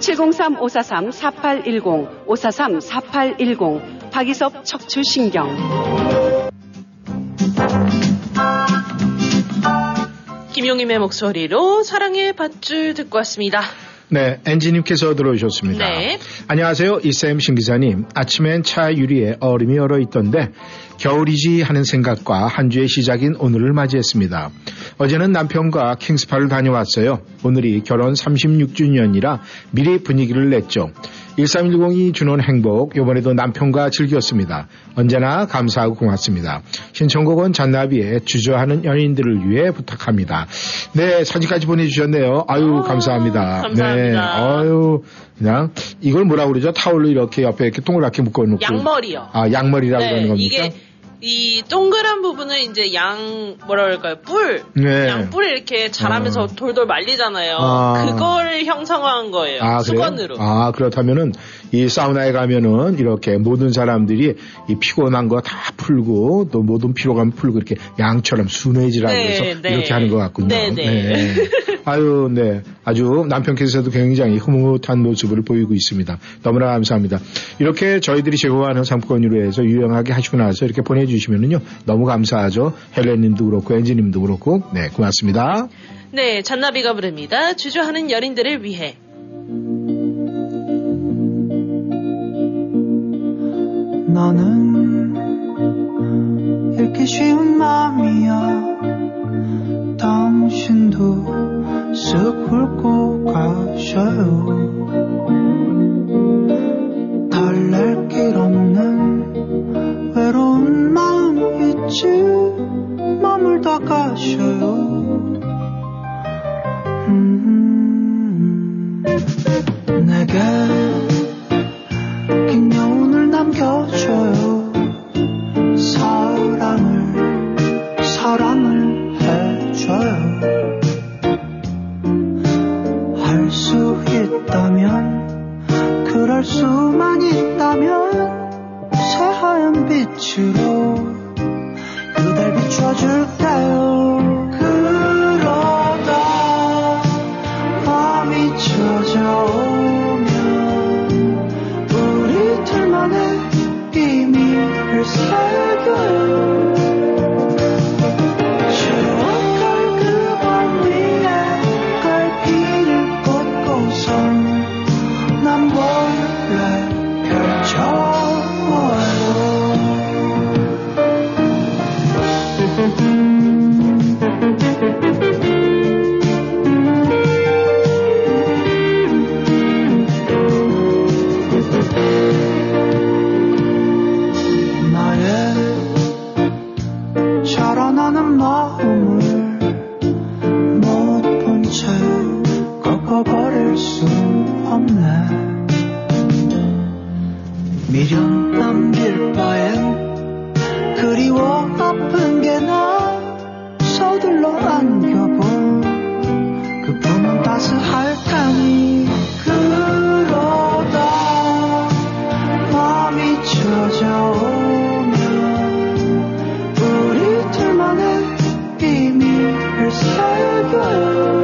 703-543-4810, 543-4810, 박이섭 척추 신경. 김용임의 목소리로 사랑의 밧줄 듣고 왔습니다. 네, 엔지님께서 들어오셨습니다. 네. 안녕하세요, 이쌤 신기사님. 아침엔 차 유리에 얼음이 얼어있던데 겨울이지 하는 생각과 한 주의 시작인 오늘을 맞이했습니다. 어제는 남편과 킹스파를 다녀왔어요. 오늘이 결혼 36주년이라 미리 분위기를 냈죠. 1310이 주는 행복, 이번에도 남편과 즐겼습니다. 언제나 감사하고 고맙습니다. 신청곡은 잔나비의 주저하는 연인들을 위해 부탁합니다. 네, 사진까지 보내주셨네요. 아유, 감사합니다. 감사합니다. 네, 아유, 그냥 이걸 뭐라고 그러죠? 타올로 이렇게 옆에 이렇게 동그랗게 묶어놓고. 양머리요. 아, 양머리라고 하는 겁니까? 이게 이 동그란 부분을 이제 뭐라 그럴까요? 뿔. 네. 양뿔을 이렇게 자라면서 돌돌 말리잖아요. 아. 그걸 형상화한 거예요. 아, 수건으로. 아, 그렇다면은 이 사우나에 가면은 이렇게 모든 사람들이 이 피곤한 거 다 풀고 또 모든 피로감 풀고 이렇게 양처럼 순회질하면서 네, 네. 이렇게 하는 것 같군요. 네, 네. 네. 아유, 네. 아주 남편께서도 굉장히 흐뭇한 모습을 보이고 있습니다. 너무나 감사합니다. 이렇게 저희들이 제공하는 상품권으로 해서 유용하게 하시고 나서 이렇게 보내주시면은요, 너무 감사하죠. 헬렌님도 그렇고, 엔지님도 그렇고, 네, 고맙습니다. 네, 잔나비가 부릅니다. 주저하는 연인들을 위해. 나는 이렇게 쉬운 마음이야. 당신도 쓱 훑고 가셔요. 달랠 길 없는 외로운 마음 있지. 마음을 다 가셔요. 내게 긴 여운을 남겨줘요. 사랑을 해줘요. 할 수 있다면, 그럴 수만 있다면, 새하얀 빛으로 그댈 비춰줄게요. 그러다 밤이 젖어오면 우리 둘만의 비밀을 새겨요. 나의 자라나는 마음을 몰라 미련 남길 바엔 그리워 아픈 게 나 서둘러 안겨보 그 봄은 따스할 테니 그러다 마음이 찾아오면 우리 둘만의 비밀을 살펴요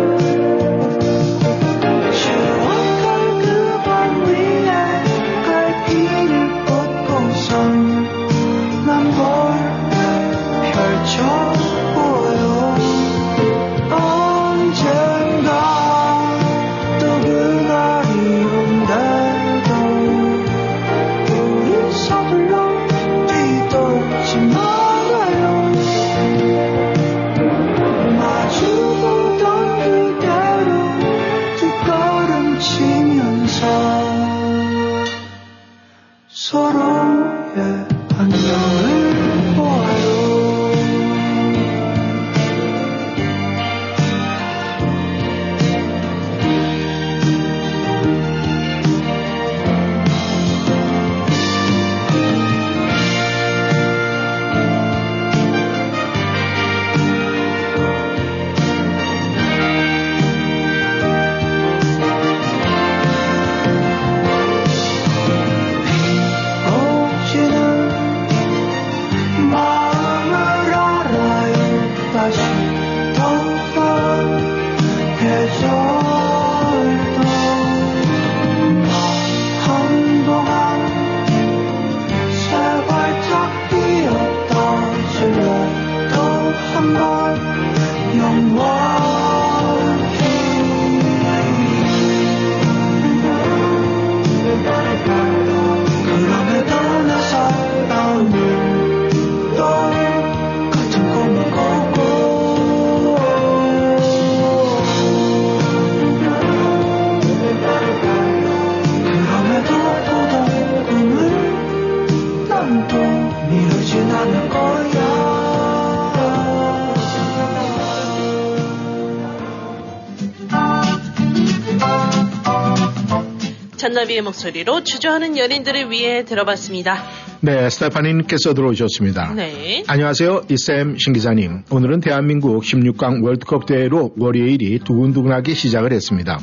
잔나비의 목소리로 주저하는 연인들을 위해 들어봤습니다. 네, 스테파니님께서 들어오셨습니다. 네. 안녕하세요, 이쌤 신기자님. 오늘은 대한민국 16강 월드컵 대회로 월요일이 두근두근하게 시작을 했습니다.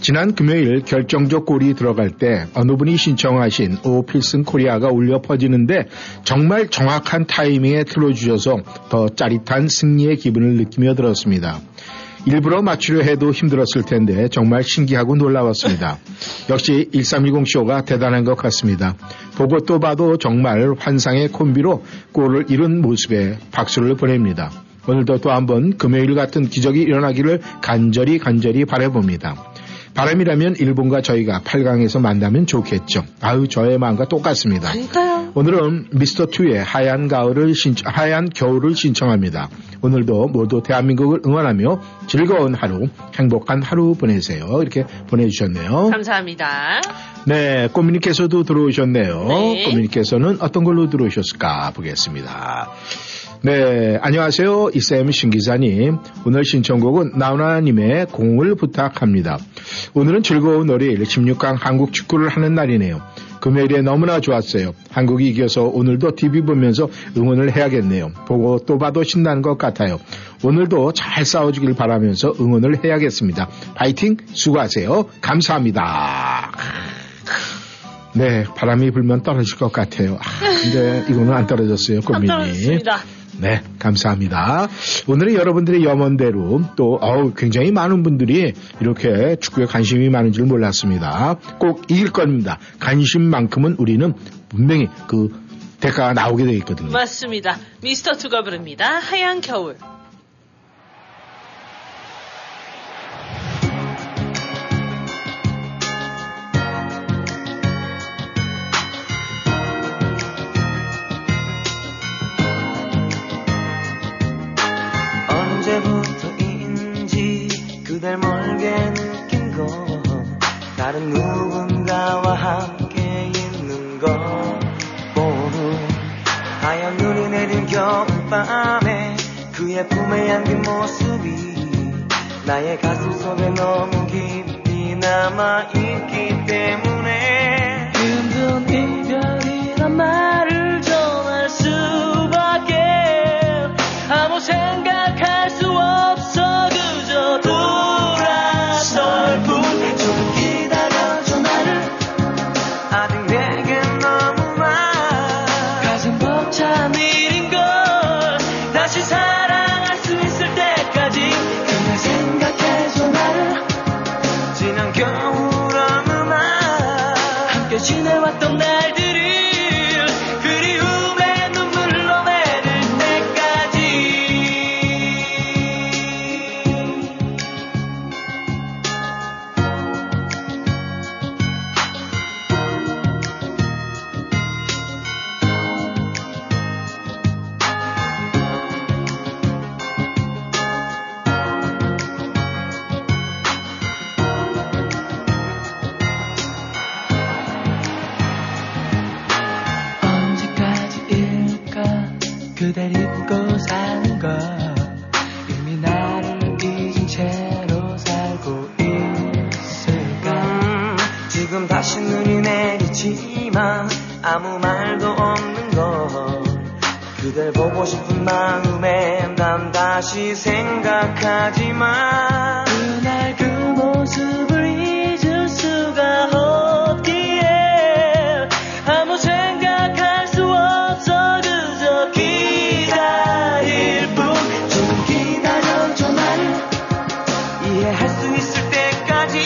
지난 금요일 결정적 골이 들어갈 때 어느 분이 신청하신 오필승 코리아가 울려 퍼지는데 정말 정확한 타이밍에 틀어주셔서 더 짜릿한 승리의 기분을 느끼며 들었습니다. 일부러 맞추려 해도 힘들었을 텐데 정말 신기하고 놀라웠습니다. 역시 1310 쇼가 대단한 것 같습니다. 보고 또 봐도 정말 환상의 콤비로 골을 이룬 모습에 박수를 보냅니다. 오늘도 또 한번 금요일 같은 기적이 일어나기를 간절히 바라봅니다. 바람이라면 일본과 저희가 8강에서 만나면 좋겠죠. 아유, 저의 마음과 똑같습니다. 진짜요? 오늘은 미스터2의 하얀 겨울을 신청합니다. 오늘도 모두 대한민국을 응원하며 즐거운 하루, 행복한 하루 보내세요. 이렇게 보내주셨네요. 감사합니다. 네, 꼬미님께서도 들어오셨네요. 네. 꼬미님께서는 어떤 걸로 들어오셨을까 보겠습니다. 네, 안녕하세요, 이쌤 신기자님. 오늘 신청곡은 나훈아님의 공을 부탁합니다. 오늘은 즐거운 월요일 16강 한국 축구를 하는 날이네요. 금요일에 너무나 좋았어요. 한국이 이겨서 오늘도 TV 보면서 응원을 해야겠네요. 보고 또 봐도 신나는 것 같아요. 오늘도 잘 싸워주길 바라면서 응원을 해야겠습니다. 파이팅, 수고하세요. 감사합니다. 네, 바람이 불면 떨어질 것 같아요. 근데 이거는 안 떨어졌어요, 고민이. 안 떨어졌습니다. 네, 감사합니다. 오늘은 여러분들의 염원대로 또 굉장히 많은 분들이 이렇게 축구에 관심이 많은 줄 몰랐습니다. 꼭 이길 겁니다. 관심만큼은 우리는 분명히 그 대가가 나오게 되어 있거든요. 맞습니다. 미스터 투가 부릅니다. 하얀 겨울. 날 멀게 느낀 거 다른 누군가와 함께 있는 거 모두 하얀 눈이 내린 겨울밤에 그의 품에 안긴 모습이 나의 가슴 속에 너무 깊이 남아있기 때문에 힘든 이별이란 말을 전할 수밖에 아무 생각할 수 없어 그저 돌아설 뿐 좀 기다려줘 나를 아직 내겐 너무나 가슴 벅찬 일인걸 다시 사랑할 수 있을 때까지 그날 생각해줘 나를 지난 겨울 어느 날 함께 지내왔던 날들을 그리움의 눈물로 내릴 때까지 언제까지일까 그댈 잊고 사는 걸 이미 나를 잊은 채로 살고 있을까 지금 다시 눈이 내리지만 아무 말도 없는 걸 그댈 보고 싶은 마음에 난 다시 생각하지만 그날 그 모습을 잊을 수가 없기에 아무 생각할 수 없어 그저 기다릴 뿐 좀 기다려줘 나를 이해할 수 있을 때까지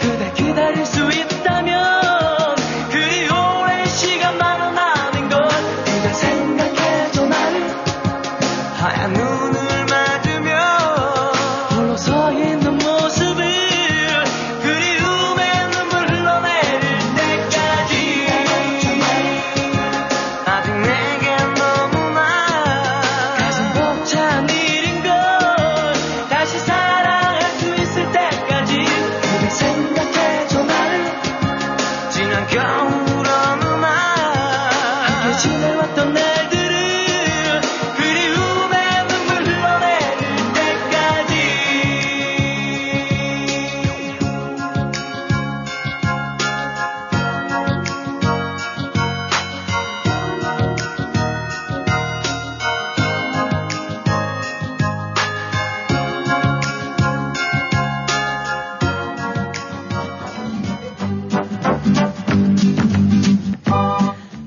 그대 기다릴 수 있다면 그리 오랜 시간만은 아닌걸 그대 생각해줘 나를 하얀 눈을 맞으며 홀로 서 있는 모습을 그리움의 눈물로 내릴 때까지 아직 내겐 너무나 가슴 벅찬 일인걸 다시 사랑할 수 있을 때까지 그대 생각해줘 나를 지난 겨울 어느 날 함께 지내왔던 날들을 그리움의 눈물로 내릴 때까지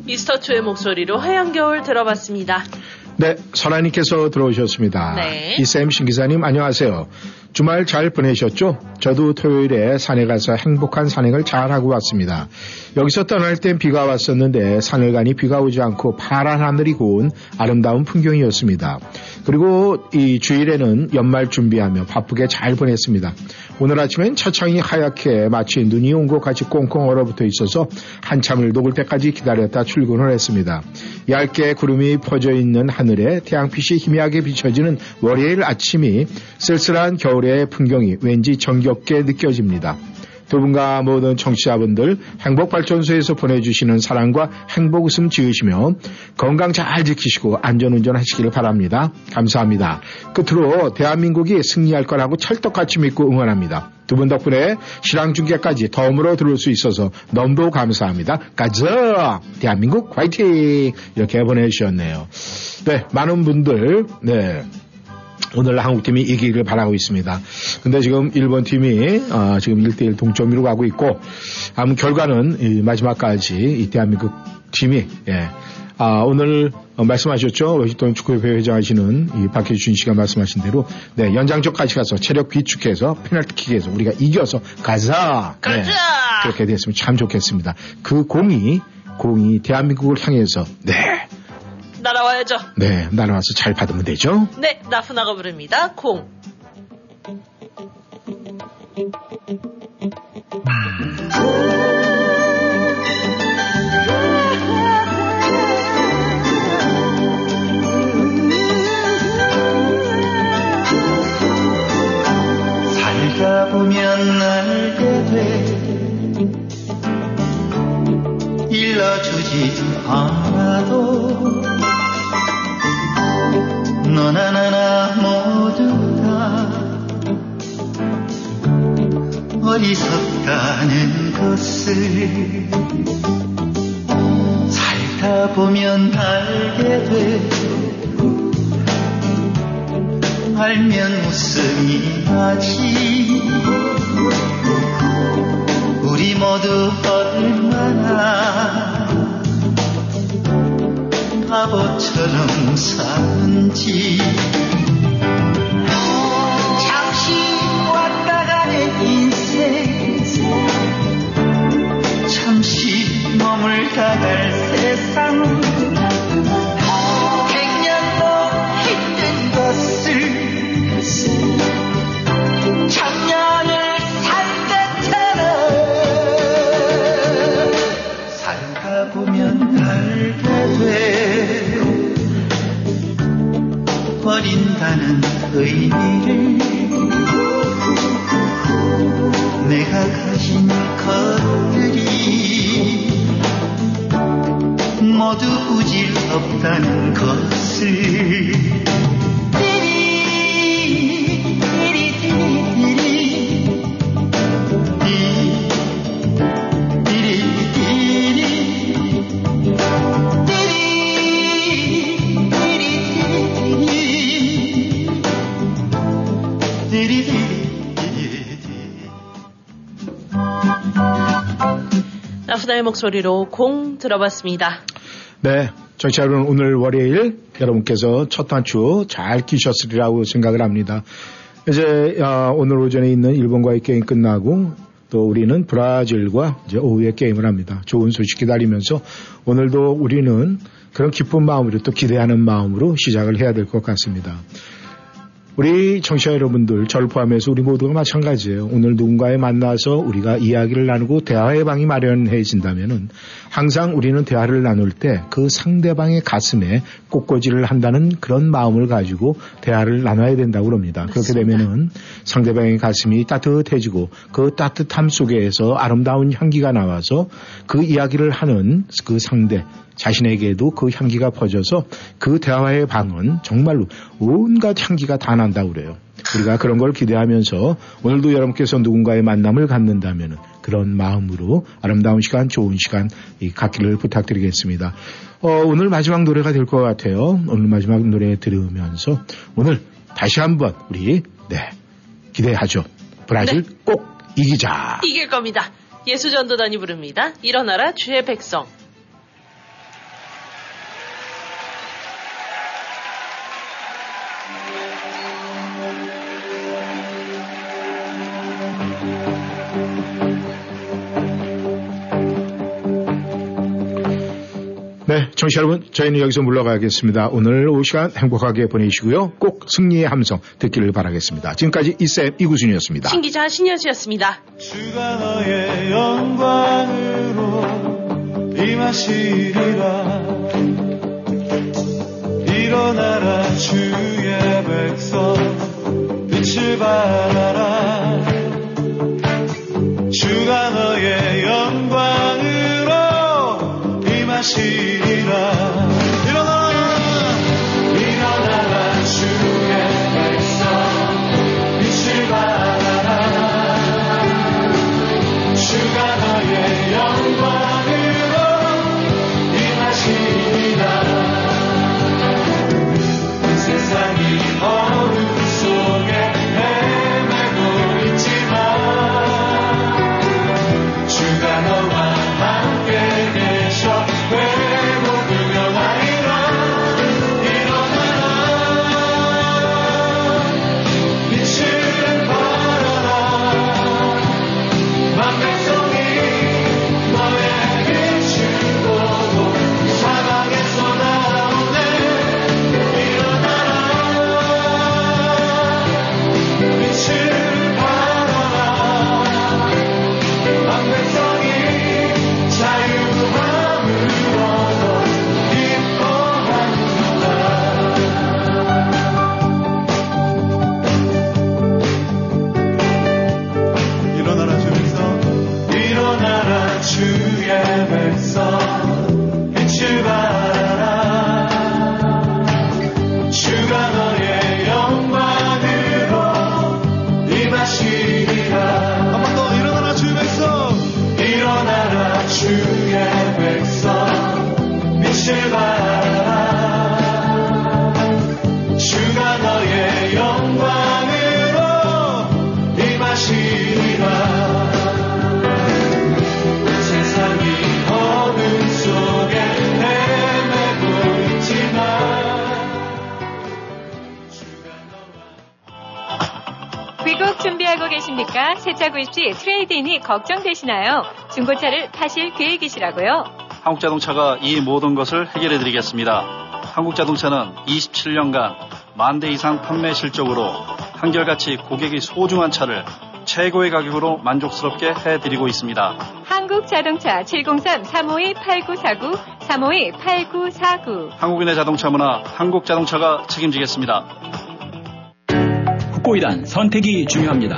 미스터초의 목소리로 하얀 겨울 들어봤습니다. 네, 설아님께서 들어오셨습니다. 네. 이쌤 신기사님 안녕하세요. 주말 잘 보내셨죠? 저도 토요일에 산에 가서 행복한 산행을 잘하고 왔습니다. 여기서 떠날 땐 비가 왔었는데 산을 가니 비가 오지 않고 파란 하늘이 고운 아름다운 풍경이었습니다. 그리고 이 주일에는 연말 준비하며 바쁘게 잘 보냈습니다. 오늘 아침엔 차창이 하얗게 마치 눈이 온 것 같이 꽁꽁 얼어붙어 있어서 한참을 녹을 때까지 기다렸다 출근을 했습니다. 얇게 구름이 퍼져 있는 하늘에 태양빛이 희미하게 비춰지는 월요일 아침이 쓸쓸한 겨울의 풍경이 왠지 정겹게 느껴집니다. 두 분과 모든 청취자분들 행복발전소에서 보내주시는 사랑과 행복 웃음 지으시며 건강 잘 지키시고 안전운전 하시길 바랍니다. 감사합니다. 끝으로 대한민국이 승리할 거라고 찰떡같이 믿고 응원합니다. 두 분 덕분에 실황중계까지 덤으로 들을 수 있어서 너무 감사합니다. 가자! 대한민국 화이팅! 이렇게 보내주셨네요. 네, 많은 분들 네. 오늘 한국팀이 이기기를 바라고 있습니다. 근데 지금 일본팀이 지금 1대1 동점으로 가고 있고 아무 결과는 이 마지막까지 이 대한민국 팀이 예. 오늘 말씀하셨죠? 워싱턴 축구협회 회장하시는 이 박희준 씨가 말씀하신 대로 네, 연장전까지 가서 체력 비축해서 페널티킥에서 우리가 이겨서 가자! 네, 그렇게 됐으면 참 좋겠습니다. 그 공이 대한민국을 향해서 네. 날아와야죠. 네, 날아와서 잘 받으면 되죠. 네, 나훈아가 부릅니다. 공. 살다 보면 알게 돼 일러주지 않아도 너나 나나 모두 다 있었다는 것을 살다 보면 알게 되고 알면 웃음이 나지. 우리 모두 얼마나 바보처럼 사는지. 잠시 왔다 가는 인생, 잠시 머물다 갈 세상, 100년도 힘든 것을 작년을 산 것처럼 살다 보면 알게 돼. 버린다는 의미를 내가 가진 것들이 모두 부질없다는 것을. 나의 목소리로 공 들어봤습니다. 네, 청취자 여러분, 오늘 월요일 여러분께서 첫 한 주 잘 끼셨으리라고 생각을 합니다. 이제 오늘 오전에 있는 일본과의 게임 끝나고 또 우리는 브라질과 이제 오후에 게임을 합니다. 좋은 소식 기다리면서 오늘도 우리는 그런 기쁜 마음으로 또 기대하는 마음으로 시작을 해야 될 것 같습니다. 우리 청취자 여러분들, 저를 포함해서 우리 모두가 마찬가지예요. 오늘 누군가에 만나서 우리가 이야기를 나누고 대화의 방이 마련해진다면은 항상 우리는 대화를 나눌 때 그 상대방의 가슴에 꽃꽂이를 한다는 그런 마음을 가지고 대화를 나눠야 된다고 그럽니다. 그렇게 되면은 상대방의 가슴이 따뜻해지고 그 따뜻함 속에서 아름다운 향기가 나와서 그 이야기를 하는 그 상대, 자신에게도 그 향기가 퍼져서 그 대화의 방은 정말로 온갖 향기가 다 난다고 그래요. 우리가 그런 걸 기대하면서 오늘도 여러분께서 누군가의 만남을 갖는다면 그런 마음으로 아름다운 시간, 좋은 시간 갖기를 부탁드리겠습니다. 오늘 마지막 노래가 될 것 같아요. 오늘 마지막 노래 들으면서 오늘 다시 한번 우리 기대하죠. 브라질 꼭 이기자. 이길 겁니다. 예수전도단이 부릅니다. 일어나라 주의 백성. 네, 청취자 여러분, 저희는 여기서 물러가겠습니다. 오늘 오후 시간 행복하게 보내시고요. 꼭 승리의 함성 듣기를 바라겠습니다. 지금까지 이쌤 이구순이었습니다. 신기자 신여수였습니다. 주가 너의 영광으로 임하시리라. 일어나라 주의 백성, 빛을 발하라. 주가 너의 영광으로 임하시리라. 주가 너와 함께 계셔. 준비하고 계십니까? 새 차 구입 시 트레이드인이 걱정되시나요? 중고차를 파실 계획이시라고요? 한국자동차가 이 모든 것을 해결해드리겠습니다. 한국자동차는 27년간 10,000대 이상 판매 실적으로 한결같이 고객이 소중한 차를 최고의 가격으로 만족스럽게 해드리고 있습니다. 한국자동차 703-352-8949, 352-8949. 한국인의 자동차 문화, 한국자동차가 책임지겠습니다. 후코이단 선택이 중요합니다.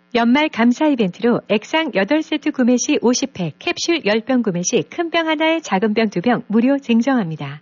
연말 감사 이벤트로 액상 8세트 구매 시 50팩, 캡슐 10병 구매 시 큰 병 하나에 작은 병 2병 무료 증정합니다.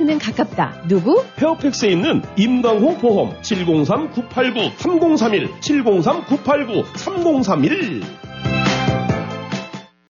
는 가깝다. 누구? 페어팩스에 있는 임강호 보험 703-989-3031 703-989-3031.